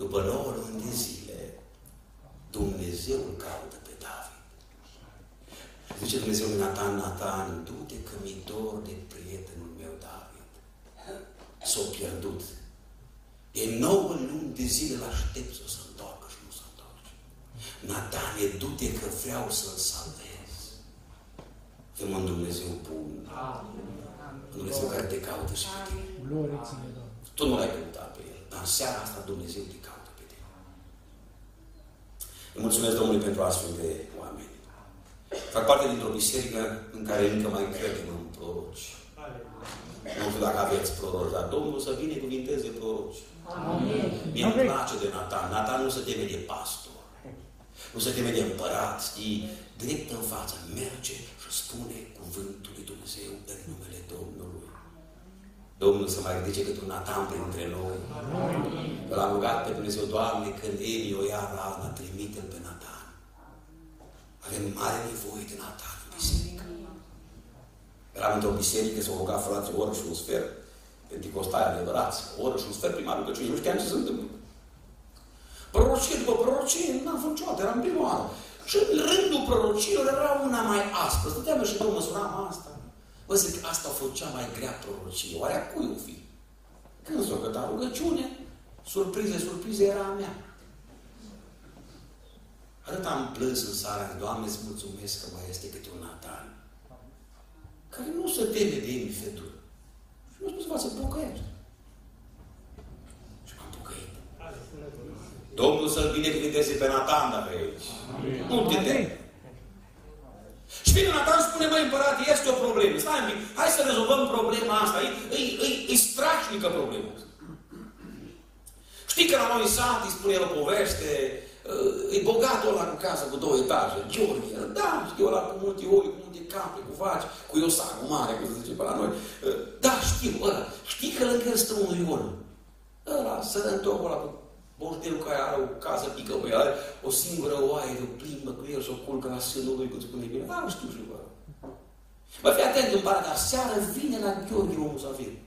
După nouă luni de zile, Dumnezeu îl caută pe David. Zice Dumnezeu lui Natan, Natan, du-te că mi-e dor de prietenul meu David. S-a pierdut. De nouă luni de zile l-aștept să se întoarcă și nu se întoarce. Natane, du-te că vreau să-l salvez. Fim un Dumnezeu bun. Un Dumnezeu care te caută și pe tine. Tu nu l-ai căutat pe el, dar în seara asta Dumnezeu te caută pe tine. Îi mulțumesc Domnului pentru astfel de oameni. Fac parte dintr-o biserică în care încă mai credem în proroci. Nu știu dacă aveți proroci, dar Domnul să binecuvinteze proroci. Mie-mi place de Natan. Natan nu se teme de pastor. Nu se teme de împărat. Știi? Drept în față merge și spune cuvântul lui Dumnezeu în numele Domnului. Domnul să mai ridice cât un Natan printre noi. L-am rugat pe Dumnezeu, Doamne, când Elio ia rana, trimite-l pe Natan. Avem mare nevoie de Natan în biserică. Eram într-o biserică, s-au rugat frații o oră și un sfert, penticostali adevărați, o oră și un sfert prima rugăciune, nu știam ce se întâmplă. Prorocie după prorocie, n-am făcut niciodată, eram primul an. Și în rândul prorocilor era una mai aspră. Stăteam și două măsuram asta. Vă zic, asta a fost cea mai grea prorocie. Oare a cui o fi? Când s-o căta rugăciune, surprize, surprize, era a mea. Atât am plâns în sara, Doamne, îți mulțumesc că mai este câte un Natan, care nu se teme de infetură. Și nu spune să pocăiești. Și m-am pocăit. Domnul să-l binecuvinteze pe Natan, dacă e aici. Nu te teme. Și vine Natan spune, măi împărate, este o problemă. Stai un pic, hai să rezolvăm problema asta. E strașnică problema asta. Știi că la noi în sat îi spune el o poveste. E bogatul ăla cu casă cu două etaje. George, da, știu ăla cu multe oi, cu multe campe, cu vaci, cu iosacul mare, cum se zice pe la noi. Da, știu ăla. Știi că lângă stă un Ion. Ăla, sărăntocul ăla cu bordelul care are o casă pică pe ea, o singură oaie, o plimbă cu el și o culcă la sânul lui, cum spune bine. Da, știu și ăla. Mă, fii atent în partea, seară vine la George, omul să vine.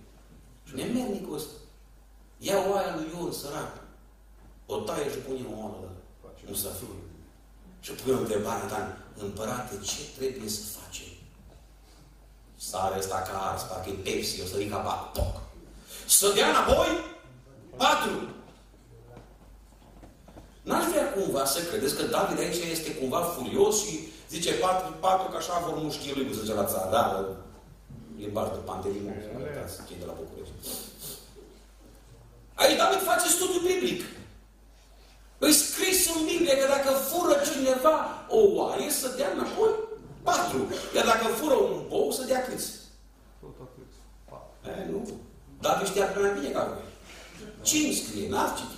Și nemernicul ăsta. Ia oaia lui Ion, sărac. O taie și pune o oamă în safru. Și pune întrebarea ta, împărate, ce trebuie să facem? Sare ăsta ca ars, parcă e Pepsi, o să-i capac, toc. Să dea înapoi? Patru. N-aș vrea cumva să credeți că David aici este cumva furios și zice patru, patru, că așa vor mușchii lui, cum se zice la țară, da? Limbaj de Pantelimon, cei de la București. Aici David face studiu biblic. Îi scris în Biblie că dacă fură cineva o oaie, să dea înapoi patru. Iar dacă fură un bou, să dea câți? Tot atât. patru. E, nu. David știa prea mai bine ca voi. cinci scrie, n-ați citit.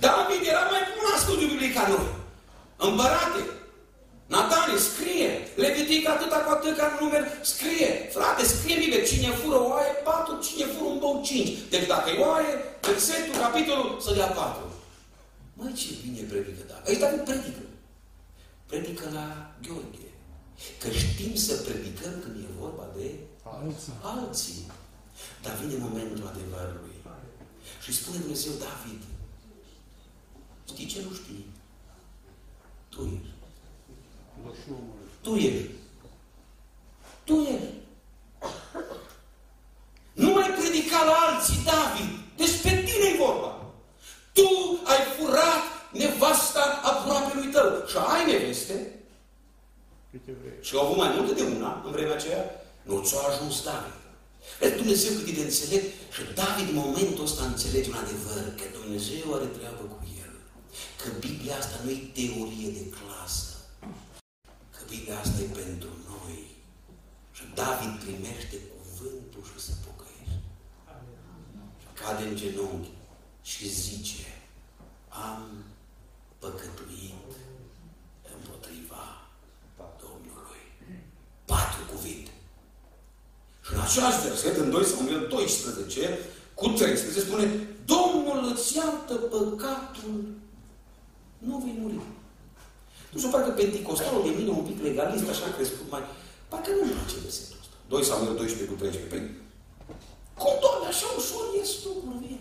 David era mai bun la studiu biblic ca noi. Împărate. Natanie, scrie. Levitic atâta cu atât ca număr, scrie. Frate, scrie Biblie. Cine fură o oaie, patru. Cine fură un bou, cinci. Deci dacă e oaie, versetul, capitolul, să dea patru. Măi, ce bine predică, da. Aici David predică. Predică la Gheorghe. Că știm să predicăm când e vorba de alții. alții. Dar vine momentul adevărului. Și spune Dumnezeu, David, știi ce nu știi? Tu ești. Tu ești. Tu ești. Nu mai predica la alții, David. Despre tine-i vorba. Tu ai furat nevasta aproapelui tău. Și ai neveste. Și au avut mai multe de una în vremea aceea. Nu ți-a ajuns, David. Vezi Dumnezeu cât e de înțelept. Și David în momentul ăsta înțelege un adevăr. Că Dumnezeu are treabă cu el. Că Biblia asta nu e teorie de clasă. Că Biblia asta e pentru noi. Și David primește cuvântul și se pocăiește. Și cade în genunchi. Și zice, am păcătuit împotriva Domnului. Patru cuvinte. Și în această verset, în doi Samuel doisprezece, cu treisprezece, se spune, Domnul îți iartă păcatul, nu vei muri. Nu știu, parcă penticostalul de mine un pic legalist, așa crescut mai... Parcă nu-mi place versetul ăsta. doi Samuel doisprezece cu treisprezece. Cum, Doamne, așa ușor ies lucrurile.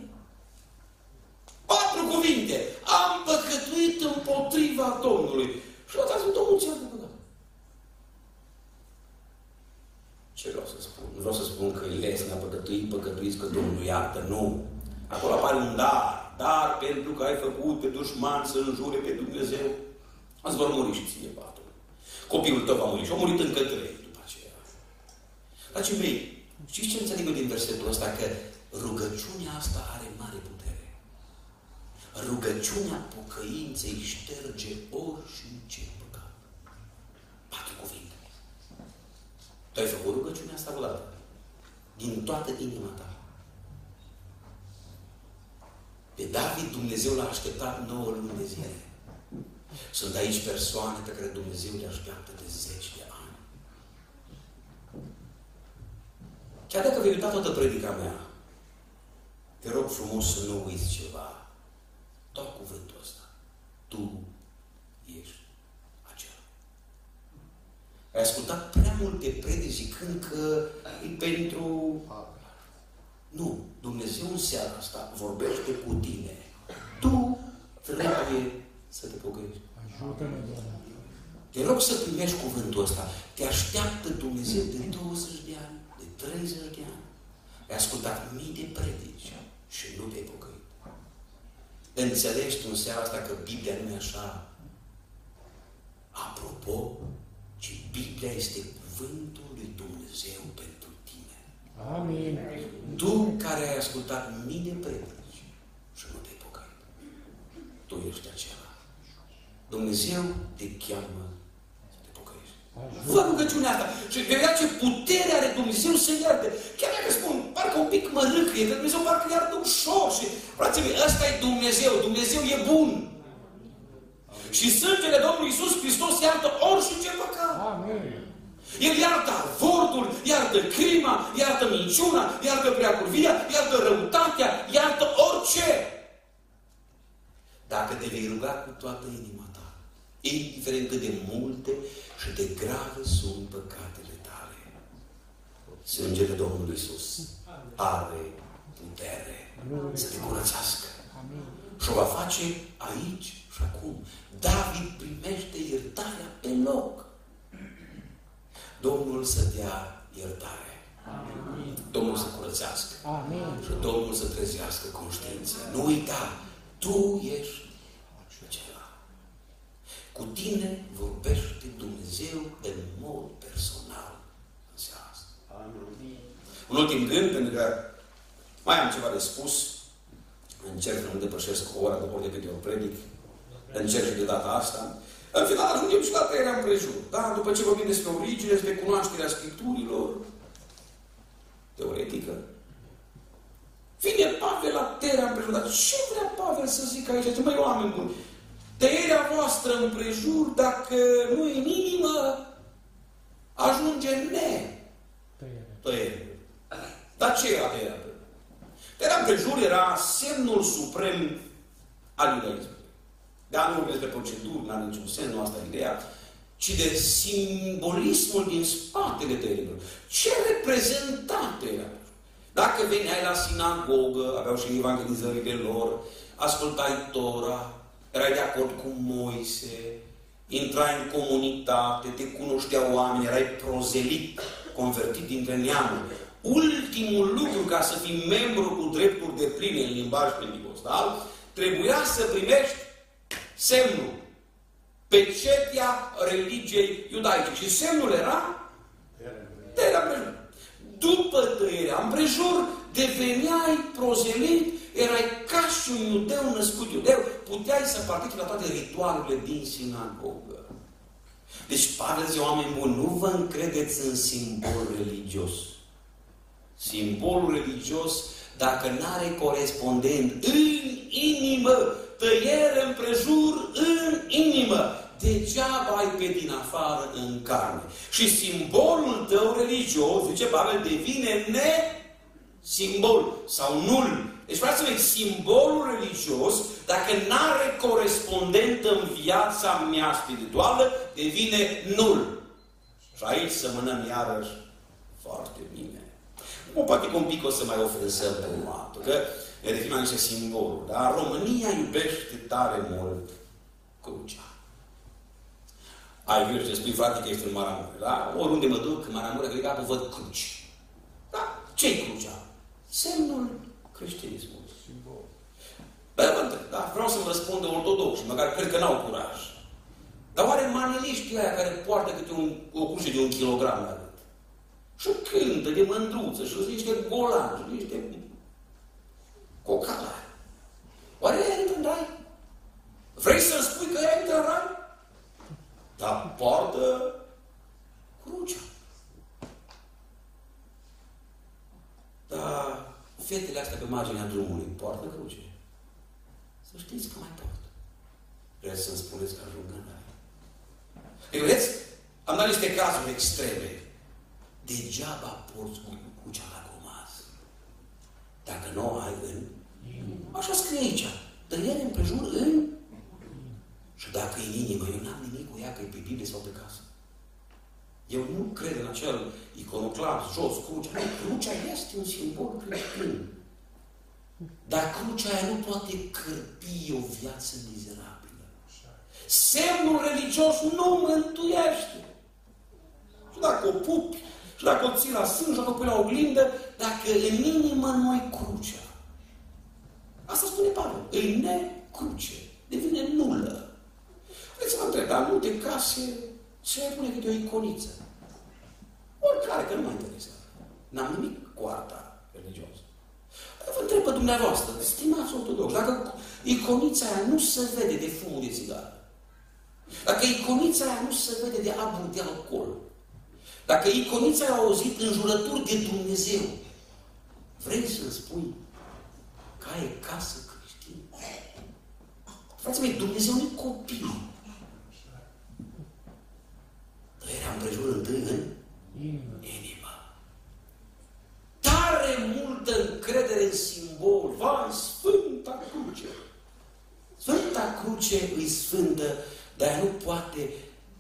Patru cuvinte. Am păcătuit împotriva Domnului. Și l-ați zis, Domnul ți-a păcătat. Ce vreau să spun? Nu vreau să spun că ies, ne-a păcătuit, păcătuiți că Domnul iartă. Nu. Acolo apare un dar. Dar pentru că ai făcut pe dușman să înjure pe Dumnezeu. Ați vor muri și ține patru. Copilul tău va muri. Și a murit încă trei după aceea. Dar ce vrei? Știți ce înțeleg din versetul ăsta? Că rugăciunea asta are mare putere. Rugăciunea pocăinței șterge orice păcat. Patru cuvinte. Tu ai făcut rugăciunea asta vreodată. Din toată inima ta. Pe David Dumnezeu l-a așteptat nouă luni de zile. Sunt aici persoane pe care Dumnezeu le așteaptă de zeci de ani. Chiar dacă vei uita toată predica mea, te rog frumos să nu uiți ceva. Doar cuvântul ăsta. Tu ești acela. Ai ascultat prea multe predici zicând că e pentru... Nu. Dumnezeu în seara asta vorbește cu tine. Tu trebuie să te pocăiești. Ajută-ne, Doamne. Te rog să primești cuvântul ăsta. Te așteaptă Dumnezeu de douăzeci de ani, de treizeci de ani. Ai ascultat mii de predici și nu te-ai pocăit. Înțelegi tu în seara asta că Biblia nu e așa? Apropo, ci Biblia este cuvântul lui Dumnezeu pentru tine. Amin. Tu care ai ascultat mii de predici și nu te-ai pocăit. Tu ești acela. Dumnezeu te cheamă să te pocăiești. Fă rugăciunea asta. Și vedea ce putere are Dumnezeu să ierte. Chiar dacă spun, parcă un pic mă râcrie, că Dumnezeu parcă iartă ușor și... Frații mei, ăsta e Dumnezeu. Dumnezeu e bun. Amin. Și sângele Domnului Iisus Hristos iartă orice păcat. Amin. El iartă avortul, iartă crima, iartă minciuna, iartă preacurvia, iartă răutatea, iartă orice. Dacă te vei ruga cu toată inima ta, indiferent cât de multe și de grave sunt păcatele tale, sângele Domnului Iisus are putere să te curățească. Amin. Și o va face aici și acum. David primește iertarea pe loc. Domnul să dea iertare. Amin. Domnul să curățească. Amin. Și Domnul să trezească conștiința. Nu uita, tu ești acela. Cu tine vorbește Dumnezeu în mod personal în seara asta. Amin. Un ultim gând, pentru că mai am ceva de spus. Încerc să nu depășesc o oră după de câte ori predic. Încerc și de data asta. În final ajungem și la trăierea împrejur. Da? După ce vorbim despre origine, despre cunoașterea Scripturilor, teoretică, vine Pavel la tăierea împrejur. Dar ce vrea Pavel să zic aici? Zice, măi, oameni buni, tăierea voastră împrejur, dacă nu e în inimă, ajunge ne tăierea. Dar ce era tăierea? Tăierea împrejur era semnul suprem al iudaismului. Dar nu vorbesc de proceduri, n-are niciun sens, nu asta e ideea, ci de simbolismul din spatele tăierilor. Ce reprezenta tăierea? Dacă veneai la sinagogă, aveau și evangelizările lor, ascultai Tora, erai de acord cu Moise, intrai în comunitate, te cunoșteau oameni, erai prozelit, convertit dintre neamuri. Ultimul lucru, ca să fii membru cu drepturi de pline în limbaj pentecostal, trebuia să primești semnul, pecetia religiei iudaice. Și semnul era tăierea împrejur. După tăierea împrejur, deveneai prozelit, erai ca și un iudeu născut iudeu, puteai să participi la toate ritualurile din sinagogă. Deci, Pavel zice, oameni buni, nu vă încredeți în simbol religios. Simbolul religios, dacă n-are corespondent în inimă, tăiere împrejur în inimă, degeaba ai pe din afară în carne. Și simbolul tău religios, zice Pavel, devine ne-simbol sau nul. Deci, fraților, simbolul religios, dacă n-are corespondent în viața mea spirituală, devine nul. Și aici semănăm iarăși foarte bine. O, poate că un pic o să mai ofensăm pe un altul, că ne definim niște simboluri, dar România iubește tare mult crucea. Ai văzut ce spui, frate, că ești în Maramureș, da? Oriunde mă duc, în Maramureș, cred că apă văd cruci. Da? Ce-i crucea? Semnul creștinismului. Simbol. Bă, da, vreau să-mi răspundă ortodoxi, măcar cred că n-au curaj. Dar oare maniliștii aia care poartă câte un, o cruce de un kilogram la gât? Și cântă de mândruță, și niște golani, și niște cocala. Oare ea intră în rai? Vrei să-mi spui că ea intră în rai? Dar poartă crucea. Dar fetele astea pe marginea drumului poartă cruce. Să știți că mai poartă. Vreți să-mi spuneți că ajung în rai? Ei, vedeți? Am dat niște cazuri extreme. Degeaba porți cu crucea la comaz, dacă nu o ai în... Așa scrie aici. Tăiere împrejur în... Și dacă e în inimă, eu n-am nimic cu ea, că e pe Biblie sau pe casă. Eu nu cred în acel iconoclast, jos, crucea. Nu, crucea este un simbol creștin. Dar crucea aia nu poate cârpi o viață mizerabilă. Semnul religios nu mântuiește. Și dacă o pupi, și dacă o ții la sân, și dacă o pui la oglindă, dacă în inimă nu-i crucea. Asta spune Pavel. Îi necruce. Devine nulă. Vreți să mă întreb, dar multe case se pune câte o iconiță. Oricare, că nu mă interesează. N-am nimic cu arta religioasă. Vă întreb pe dumneavoastră, stimați ortodoxi, dacă iconița aia nu se vede de fumul de țigară, dacă iconița aia nu se vede de abul de alcool, dacă iconița a auzit în jurături de Dumnezeu, vrei să-mi spui că ai casă creștină? Frații mei, Dumnezeu nu e copil. Tăierea împrejur întâi în inimă. Tare multă încredere în simbol. Vai, Sfânta Cruce! Sfânta Cruce îi sfântă, dar ea nu poate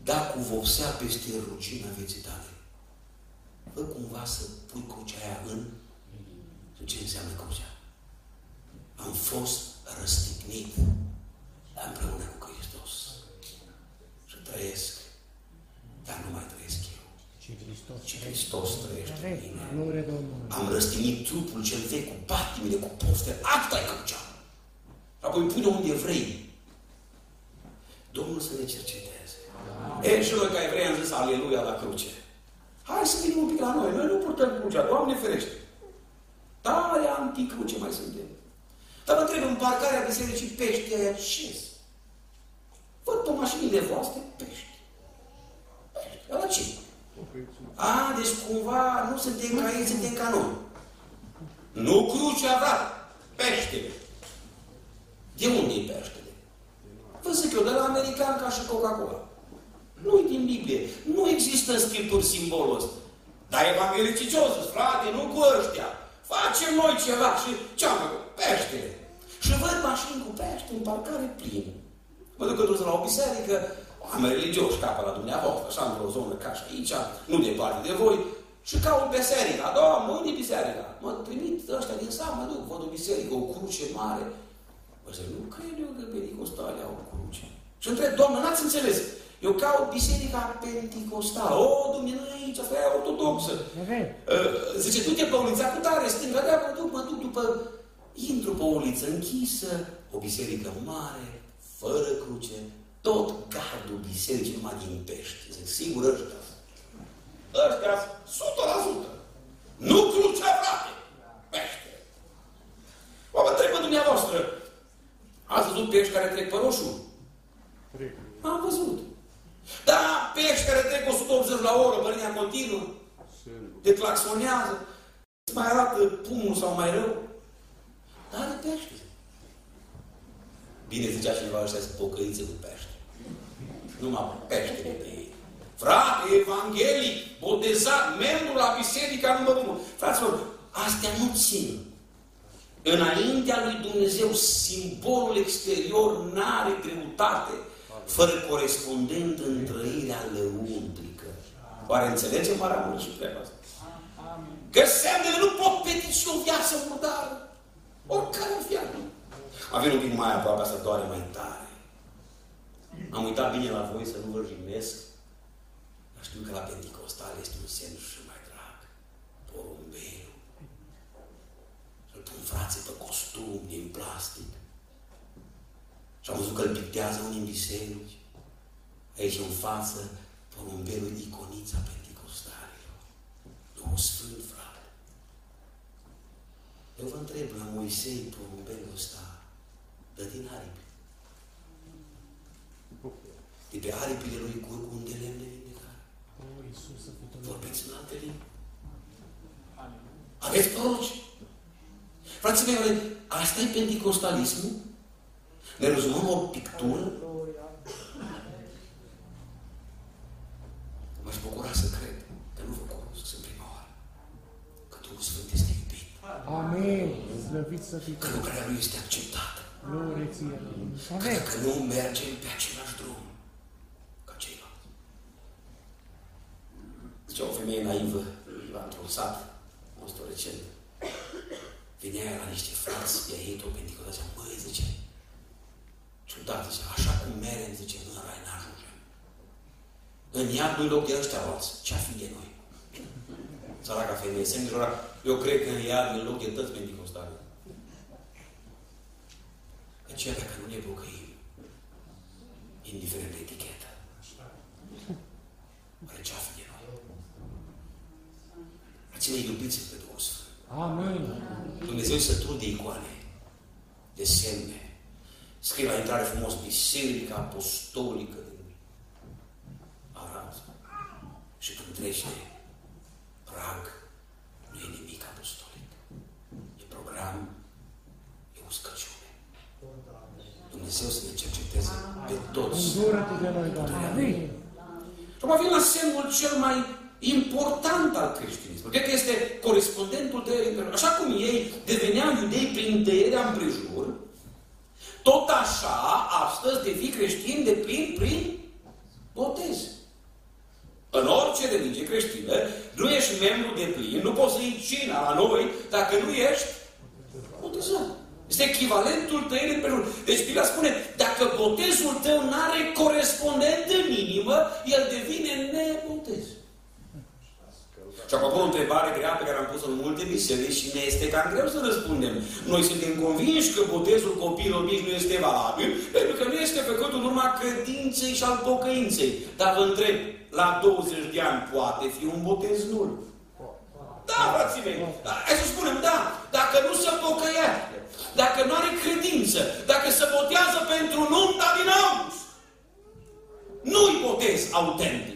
da cu vopsea peste rugina vieții tale. Fă cumva să pui crucea aia în ce înseamnă crucea. Am fost răstignit împreună cu Hristos. Și trăiesc, dar nu mai trăiesc eu, ci Hristos trăiește în mine. Am răstignit trupul cel vechi cu patimile, cu pofte. Asta e crucea. Apoi pune unde vrei. Domnul să ne cerceteze. E, și noi ca evrei am zis aleluia la cruce. Hai să venim un pic la noi. Noi nu purtăm crucea, Doamne ferește. Tare anticruce mai suntem. Dar mă trebuie în parcarea bisericii pește aia șes. Văd pe mașinile voastre pește. Pește. Dar la ce? A, deci cumva nu suntem ca ei, suntem ca noi. Nu crucea, dar peștele. De unde e peștele? Vă zic eu, de la american ca și Coca-Cola. Nu-i din Biblie. Nu există în Scripturi simbolul ăsta. Dar evanghelicios, frate, nu cu ăștia. Facem noi ceva și ce-am făcut? Peștele. Și văd mașini cu pește în parcare plină. Mă duc într-o la o biserică, oameni religioși capă la dumneavoastră, așa într-o zonă ca și aici, nu departe de voi, și caut biserica. Da, mâine biserica. Mă trimit ăștia din sat, mă duc, văd o biserică, o cruce mare. Mă zic, nu cred eu că Pentecostale au o cruce. Și întreb, Doamne, n-ați înțeles? Eu caut biserica penticostală. O, Dumnezeu, nu e aici, asta e ortodoxă. Zice, tu te pe ulița cu tare, stângă, de-aia mă duc, mă duc după... Intru pe o uliță închisă, o biserică mare, fără cruce, tot gardul bisericii numai din pești. Zic, sigur ăștia. Ăștia, sută la sută. Nu crucea, frate! Pește! Mă, mă trebuie dumneavoastră. Ați văzut pești care trec pe roșu? Am văzut. Da, pești care trec o sută optzeci la oră, pe linia continuă, te claxonează, îți mai arată pumnul sau mai rău. Dar de pește. Bine zicea cineva ăștia, sunt pocăiță cu pește. Numai pește de ei. Frate, evanghelic, botezat, membru la biserica numărul unu. Fraților, astea nu țin. Înaintea lui Dumnezeu, simbolul exterior n-are greutate, fără corespondent în trăirea lăuntrică. Oare înțelegem marea mult și treaba asta? Că semnele nu pot petici o viață murdară. Oricare o viață. Am venit un pic mai aproape, asta doare mai tare. Am uitat bine la voi să nu vă jignesc, dar știu că la Pentecostal este un semn și mai drag. Porumbelul. Îl pun frații pe costum din plastic. Și am văzut că îl pictează unii în biserici. Aici în față, porumbelul e iconița Pentecostalilor. Duhul Sfânt, frate. Eu vă întreb, la Moisei, porumbelul ăsta, dă din aripi. De pe aripile lui curg un de lemn de vindecare. Vorbeți în alte limbi. Aveți proroci. Frații mei, asta e pentecostalismul? Ne rezumăm o pictură? M-aș bucura să cred că nu vă cunosc în prima oară. Că Duhul Sfânt este iubit. Amin! Că lucrarea Lui este acceptată. Că dacă nu mergem pe același drum ca ceilalți. Zicea o femeie naivă, la într-un sat, nostru recent, vinea la niște frați, de-a ei tot pentecostală, zicea, băi, zice, ciudat, zice, așa cum merem, zice, în rai n-ajungem. În iad nu-i loc de ăștia roați. Ce-a fi de noi? Săraca femeie, se îngrijora. Eu cred că în iad nu-i loc de tăți pentecostali. Aceea dacă nu ne bucăim, indiferent de etichetă, oare ce-a fi de noi? Aține iubiți pe Duhul Sfânt. Amin. Dumnezeu e sătul de icoane, de semne. Scrie la intrare frumos, Biserica Apostolică din Arad. Și când trece prag, nu e nimic apostolic. E program, e uscăciune. Dumnezeu să ne cerceteze pe toți. Și acum vine la semnul cel mai important al creștinismului. Cred că este corespondentul tăierii împrejur. Așa cum ei deveneau iudei prin tăierea împrejur, tot așa, astăzi, devii creștin de plin prin botez. În orice religie creștină, nu ești membru de plin, nu poți să iei cina la noi dacă nu ești boteza. Este echivalentul tăierii împrejurului. Deci Biblia spune, dacă botezul tău nu are corespondent în inimă, el devine nebotez. Și acum o întrebare grea pe care am pus-o în multe biserici și ne este cam greu să răspundem. Noi suntem convinși că botezul copiilor mici nu este valabil, pentru că nu este făcut în urma credinței și al pocăinței. Dar vă întreb, la douăzeci de ani poate fi un botez nul? Da, frații mei! Hai să spunem, da! Dacă nu se pocăia, dacă nu are credință, dacă se botează pentru nunta din august, nu-i botez autentic.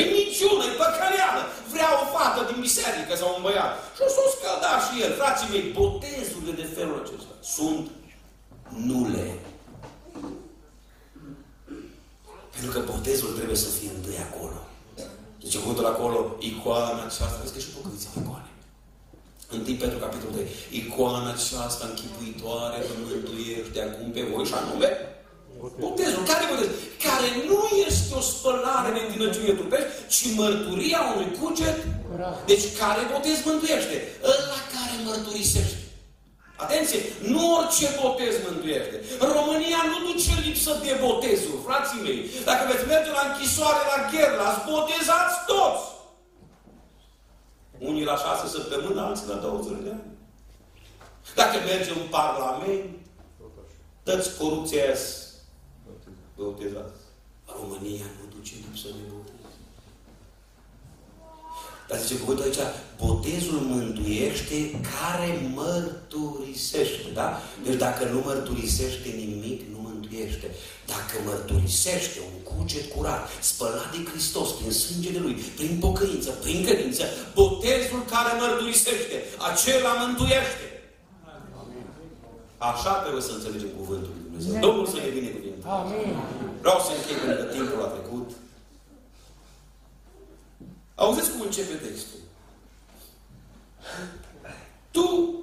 În niciună, în păcăleală, vrea o fată din biserică sau un băiat. Și o să o scălda și el. Frații mei, botezurile de felul acesta sunt nule. Pentru că botezul trebuie să fie întâi acolo. Zice cuvântul acolo, icoana aceasta, vezi că și pocăiți icoane. Întâi pentru capitolul doi. Icoana aceasta închipuitoare că mântuiești de acum pe voi și anume botezul. Care botezul? Care nu este o spălare de întinăciune trupești, ci mărturia unui cuget. Deci care botez mântuiește? Ăla care mărturisește. Atenție! Nu orice botez mântuiește. România nu duce lipsă de botezuri, frații mei. Dacă veți merge la închisoare, la gheră, ați botezați toți. Unii la șase săptămâni, alții la douăzeci de ani. Dacă merge în parlament, toți corupția aia botezați. România nu duce lipsă de botez. Dar zice cuvântul aici, botezul mântuiește care mărturisește, da? Deci dacă nu mărturisește nimic, nu mântuiește. Dacă mărturisește un cuget curat, spălat de Hristos, prin sângele Lui, prin pocăință, prin credință, botezul care mărturisește, acela mântuiește. Așa trebuie să înțelegem cuvântul lui Dumnezeu. Domnul să ne binecuvinte. Amin. Vreau să închei pentru că timpul a trecut. Auziți cum începe textul. Tu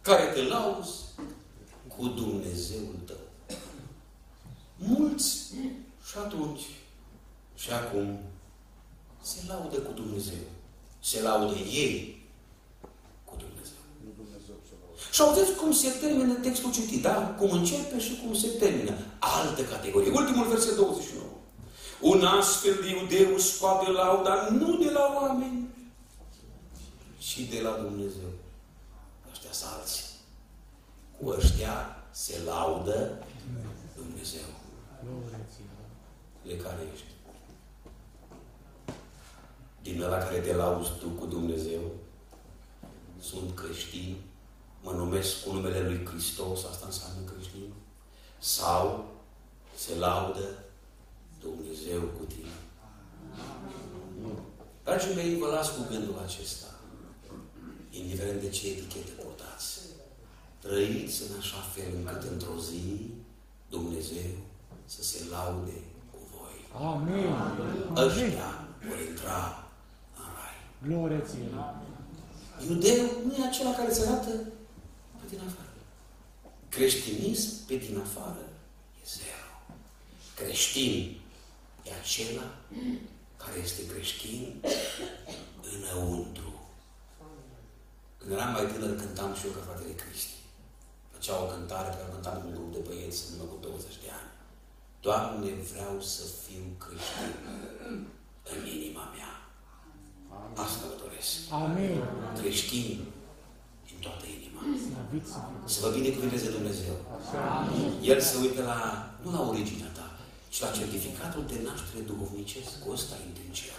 care te lauzi cu Dumnezeul tău. Mulți și atunci și acum se laudă cu Dumnezeu. Se laudă ei cu Dumnezeu. Și auziți cum se termină textul citit, da? Cum începe și cum se termină. Altă categorie. Ultimul verset douăzeci și nouă. Un astfel de iudeu scoate lauda nu de la oameni, ci de la Dumnezeu. Ăștia sunt alții. Cu ăștia se laudă Dumnezeu. De care ești? Din ăla care te lauzi tu cu Dumnezeu, sunt creștini, mă numesc cu numele Lui Hristos, asta înseamnă creștin, sau se laudă Dumnezeu cu tine. Dragii mei, vă las cu gândul acesta. Indiferent de ce etichete portați, trăiți în așa fel încât într-o zi Dumnezeu să se laude cu voi. Amin. Ăștia vor intra în Rai. Glorie ție. Iudeu nu e acela care se arată pe din afară. Creștinism pe din afară e zero. Creștin e acela care este creștin înăuntru. Când eram mai tânăr, cântam și eu ca fratele Cristi. Făcea o cântare pe care cântam cu un grup de băieți în urmă cu douăzeci de ani. Doamne, vreau să fiu creștin în inima mea. Asta vă doresc. Amin. Creștini din toată inima. Să vă binecuvânteze Dumnezeu. El se uită la, nu la originea ta, ci la certificatul de naștere duhovnicesc. Cu ăsta intri în cer.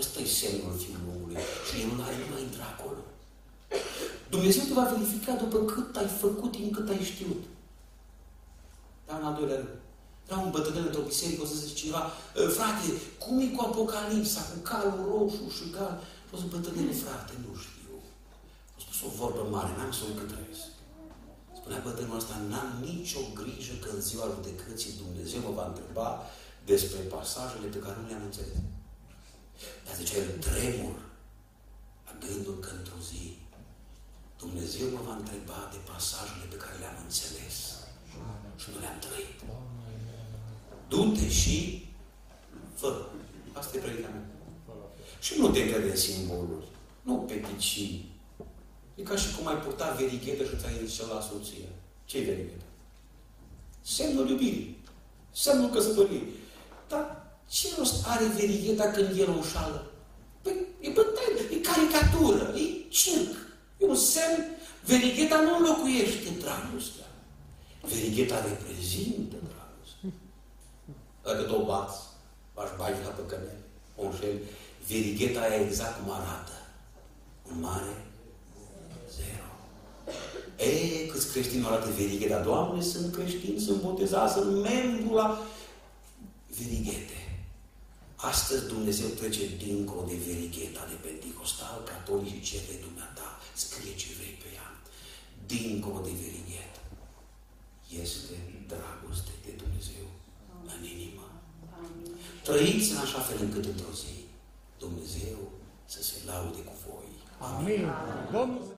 Ăsta e semnul Fiului Omului. Și el nu are mai intra acolo. Dumnezeu te va verifica după cât ai făcut din cât ai știut. Dar în al doilea rând. Era un bătrân într-o biserică, o să zice cineva, frate, cum e cu Apocalipsa, cu calul roșu și gal? Și o să bătrânele, frate, nu știu. A spus o vorbă mare, n-am să o încătrăiesc. Spunea bătrânul ăsta, n-am nicio grijă că în ziua judecății Dumnezeu mă va întreba despre pasajele pe care nu le-am înțeles. Dar zicea el, tremur la gândul că într-o zi Dumnezeu mă va întreba de pasajele pe care le-am înțeles și nu le-am trăit. Du-te și fă. Asta e predica mea. Și nu te crede în simboluri. Nu peticii. E ca și cum ai purta verighetă și ți-ai ieșit la soție. Ce-i verighetă? Semnul iubirii. Semnul căsătoriei. Dar ce rost are verigheta când e la ușală? Păi, e bătaie, e caricatură, e circ. E un semn. Verigheta nu locuiește dragostea. Verigheta reprezintă dragostea. Dacă te-o bați, v-aș bagi la păcănele, o înșeli, verigheta e exact cum arată. Un mare zero. E, câți creștini arată verigheta. Doamne, sunt creștini, sunt botezați, sunt membru la verighete. Astăzi Dumnezeu trece dincolo de verigheta de pentecostal, catolici cere dumneata, scrie ce vrei pe ea. Dincolo de verighetă este dragoste de Dumnezeu în inimă. Trăiți în așa fel încât într-o zi Dumnezeu să se laude cu voi. Amin. Amin.